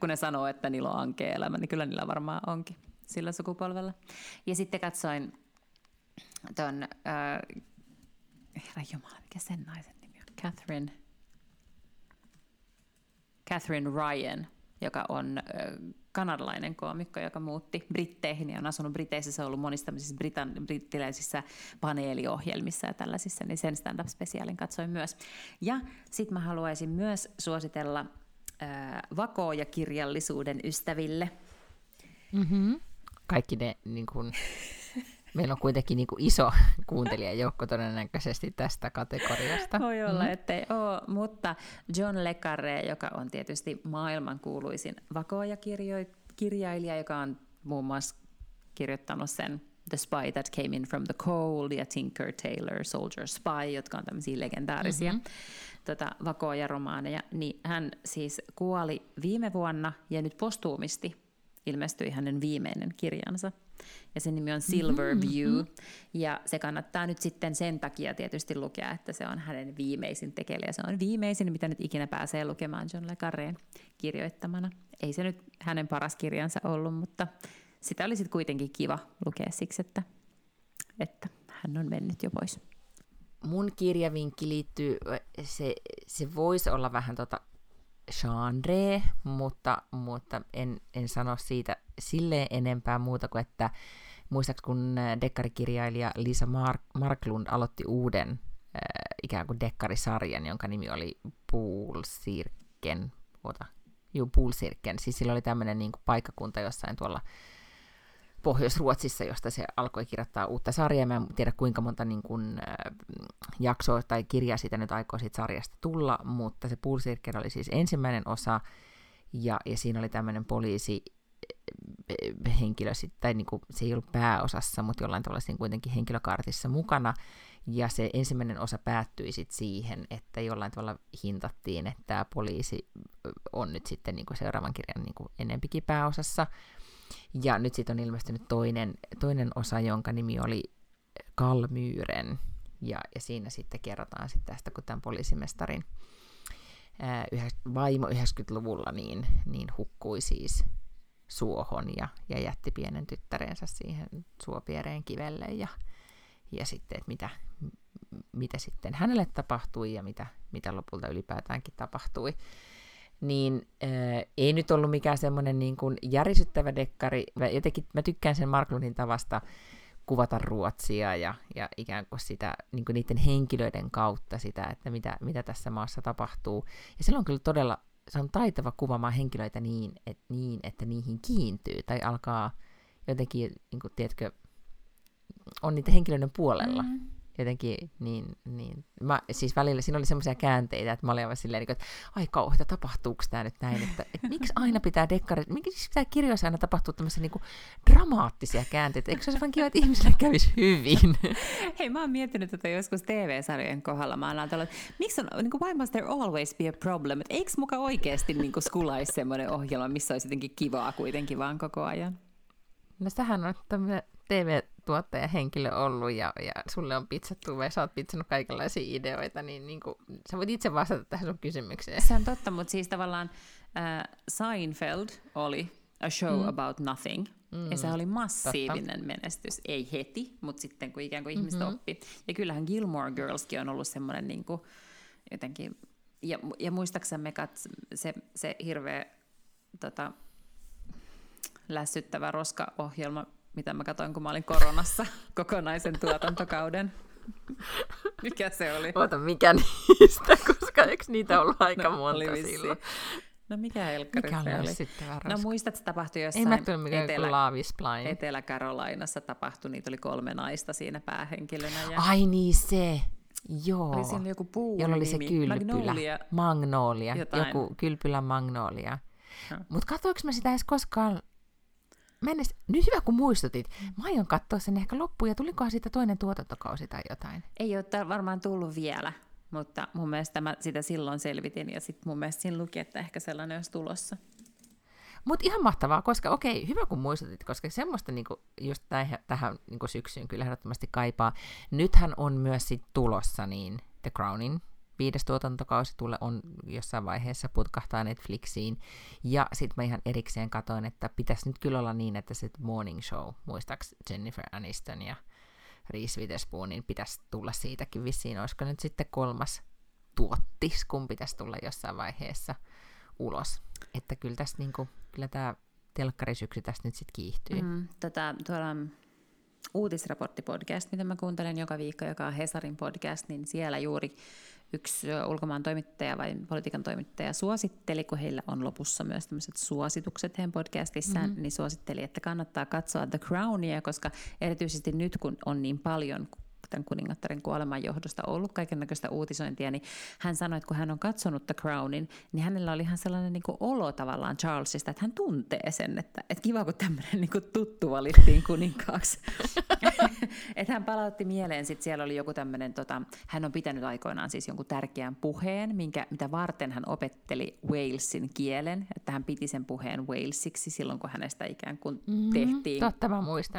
kun ne sanoo, että niillä on ankea elämä, niin kyllä niillä varmaan onkin sillä sukupolvella. Ja sitten katsoin ton, herra jumala, mikä sen naisen nimi on? Catherine Ryan, joka on kanadalainen koomikko, joka muutti Britteihin ja on asunut Briteissä. Se on ollut monissa tämmöisissä brittiläisissä paneeliohjelmissa ja tällaisissa, niin sen stand-up-spesiaalin katsoin myös. Ja sit mä haluaisin myös suositella vakooja kirjallisuuden ystäville. Kaikki ne, niin kun, meillä on kuitenkin niin kun iso kuuntelijajoukko todennäköisesti tästä kategoriasta. Voi olla, ettei ole, mutta John le Carré, joka on tietysti maailmankuuluisin vakooja kirjailija, joka on muun muassa kirjoittanut sen The Spy That Came In From The Cold ja Tinker Tailor Soldier Spy, jotka on tämmöisiä legendaarisia vakoja romaaneja, niin hän siis kuoli viime vuonna ja nyt postuumisti ilmestyi hänen viimeinen kirjansa. Ja sen nimi on Silver View, ja se kannattaa nyt sitten sen takia tietysti lukea, että se on hänen viimeisin tekele, se on viimeisin, mitä nyt ikinä pääsee lukemaan John le Carrén kirjoittamana. Ei se nyt hänen paras kirjansa ollut, mutta sitä oli sitten kuitenkin kiva lukea siksi, että hän on mennyt jo pois. Mun kirjavinkki liittyy, se voisi olla vähän genree, mutta en sano siitä silleen enempää muuta kuin, että muistaakseni kun dekkarikirjailija Liza Marklund aloitti uuden ikään kuin dekkarisarjan, jonka nimi oli Polcirkeln. Siis sillä oli tämmöinen niin kuin paikkakunta jossain tuolla Pohjois-Ruotsissa, josta se alkoi kirjoittaa uutta sarjaa. Mä en tiedä kuinka monta niin kun, jaksoa tai kirjaa siitä nyt aikoo siitä sarjasta tulla, mutta se Polcirkeln oli siis ensimmäinen osa, ja siinä oli tämmöinen poliisihenkilö, tai niin kun, se ei ollut pääosassa, mutta jollain tavalla siinä kuitenkin henkilökaartissa mukana, ja se ensimmäinen osa päättyi sitten siihen, että jollain tavalla hintattiin, että tämä poliisi on nyt sitten niin kun seuraavan kirjan niin kun enempikin pääosassa. Ja nyt sitten on ilmestynyt toinen osa, jonka nimi oli Kalmyyren, ja siinä sitten kerrotaan sitten tästä, kun tämän poliisimestarin vaimo 90-luvulla niin hukkui siis suohon ja jätti pienen tyttärensä siihen suopiereen kivelle, ja sitten, että mitä sitten hänelle tapahtui ja mitä lopulta ylipäätäänkin tapahtui. Niin ei nyt ollut mikään semmoinen niin kuin järisyttävä dekkari. Jotenkin mä tykkään sen Marklundin tavasta kuvata Ruotsia ja ikään kuin sitä, niin kuin niiden henkilöiden kautta sitä, että mitä tässä maassa tapahtuu. Ja se on kyllä todella, se on taitava kuvaamaan henkilöitä niin, että niihin kiintyy tai alkaa jotenkin, niin kuin, tiedätkö, on niitä henkilöiden puolella. Mm-hmm. Jotenkin niin. Mä, siis välillä siinä oli semmoisia käänteitä, että mä olin aivan silleen, että ai kauheita, tapahtuuko tämä nyt näin, että miksi aina pitää miksi pitää kirjoissa aina tapahtua tämmöisiä niinku dramaattisia käänteitä, eikö se olisi vaan kiva, että ihmisille kävisi hyvin? Hei, mä oon miettinyt tätä joskus TV-sarjojen kohdalla, mä oon ajatellut, että miksi on, niin kuin, why must there always be a problem, että eikö muka oikeasti niin kuin skulaisi semmoinen ohjelma, missä olisi jotenkin kivaa kuitenkin vaan koko ajan? No sähän on tämmöinen TV-tuottaja henkilö ollut, ja sulle on pizzattu, vai sä oot pizzannut kaikenlaisia ideoita, niin kuin, sä voit itse vastata tähän sun kysymykseen. Se on totta, mutta siis tavallaan Seinfeld oli a show about nothing, ja se oli massiivinen menestys, ei heti, mutta sitten kun ikään kuin ihmiset oppi. Ja kyllähän Gilmore Girlskin on ollut semmoinen niin kuin, jotenkin, ja muistaakseni se hirveä lässyttävä roskaohjelma, mitä mä katsoin, kun mä olin koronassa kokonaisen tuotantokauden. Mikä se oli? Oota, mikä niistä, koska eikö niitä ollut aika monta silloin? No mikä helkkari se oli? No muistat, se tapahtui jossain Etelä-Karolainassa tapahtui, niitä oli 3 naista siinä päähenkilönä. Ja... Ai niin se! Joo. Oli siinä joku puun nimi. Jolla oli se kylpylä. Magnolia. Joku kylpylä Magnolia. Mutta katsoinko mä sitä edes koskaan? Nyt hyvä, kun muistutit. Mä aion katsoa sen ehkä loppuun, ja tulikohan siitä toinen tuotantokausi tai jotain? Ei ole varmaan tullut vielä, mutta mun mielestä mä sitä silloin selvitin, ja sitten mun mielestä siinä luki, että ehkä sellainen olisi tulossa. Mutta ihan mahtavaa, koska okei, hyvä kun muistutit, koska semmoista niinku, just tähän niinku syksyyn kyllä ehdottomasti kaipaa. Nythän on myös sit tulossa niin The Crownin 5. tuotantokausi on jossain vaiheessa, putkahtaa Netflixiin. Ja sitten mä ihan erikseen katsoin, että pitäisi nyt kyllä olla niin, että se Morning Show, muistaaks Jennifer Aniston ja Reese Witherspoon, niin pitäisi tulla siitäkin vissiin. Olisiko nyt sitten 3. tuottis, kun pitäisi tulla jossain vaiheessa ulos. Että kyllä tässä niinku, kyllä tämä telkkarisyksy tässä nyt sitten kiihtyy. Tuolla Uutisraportti-podcast, mitä mä kuuntelen joka viikko, joka on Hesarin podcast, niin siellä juuri yksi ulkomaan toimittaja vai politiikan toimittaja suositteli, kun heillä on lopussa myös tämmöiset suositukset heidän podcastissaan, niin suositteli, että kannattaa katsoa The Crownia, koska erityisesti nyt, kun on niin paljon tämän kuningattaren kuoleman johdosta ollut kaikennäköistä uutisointia, niin hän sanoi, että kun hän on katsonut The Crownin, niin hänellä oli ihan sellainen niin kuin olo tavallaan Charlesista, että hän tuntee sen, että kiva, kun tämmöinen niin kuin tuttu valittiin kuninkaaksi. Että hän palautti mieleen, sitten siellä oli joku tämmöinen, hän on pitänyt aikoinaan siis jonkun tärkeän puheen, mitä varten hän opetteli Walesin kielen, että hän piti sen puheen Walesiksi silloin, kun hänestä ikään kuin tehtiin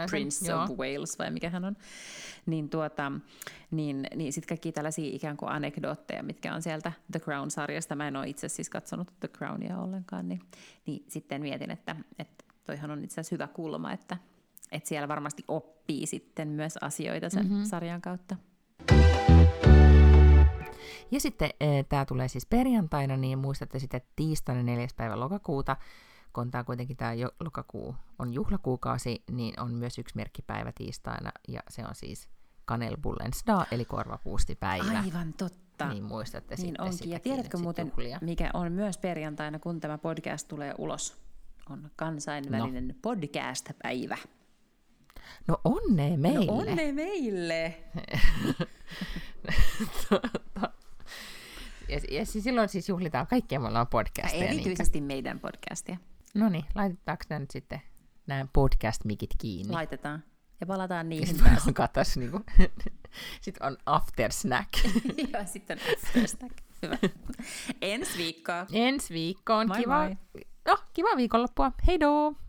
Prince of Wales, vai mikä hän on, niin sitten kaikki tällaisia ikään kuin anekdootteja, mitkä on sieltä The Crown-sarjasta. Mä en ole itse siis katsonut The Crownia ollenkaan, niin sitten mietin, että toihan on itse asiassa hyvä kulma, että siellä varmasti oppii sitten myös asioita sen sarjan kautta. Ja sitten tämä tulee siis perjantaina, niin muistatte sitten, että tiistaina 4. päivä lokakuuta, kun tämä kuitenkin tämä lokakuu on juhlakuukausi, niin on myös yksi merkkipäivä tiistaina, ja se on siis Kanelbullens dag, eli korvapuustipäivä. Aivan totta. Niin muistatte niin sitten sitä. Ja tiedätkö muuten, mikä on myös perjantaina, kun tämä podcast tulee ulos, on kansainvälinen podcast-päivä. No onnee meille! No onnee meille! Ja silloin siis juhlitaan kaikkia, me ollaan podcasteja. Erityisesti meidän podcastia. No niin, laitetaanko nämä nyt sitten nämä podcast-mikit kiinni? Laitetaan. Ja palataan niihin päästä. Katos, niin kuin, sitten on after snack. Joo, sitten on after snack. Hyvä. Ensi viikkoon. Ensi viikkoon. Moi kiva. Moi. No, kiva viikonloppua. Heidoo!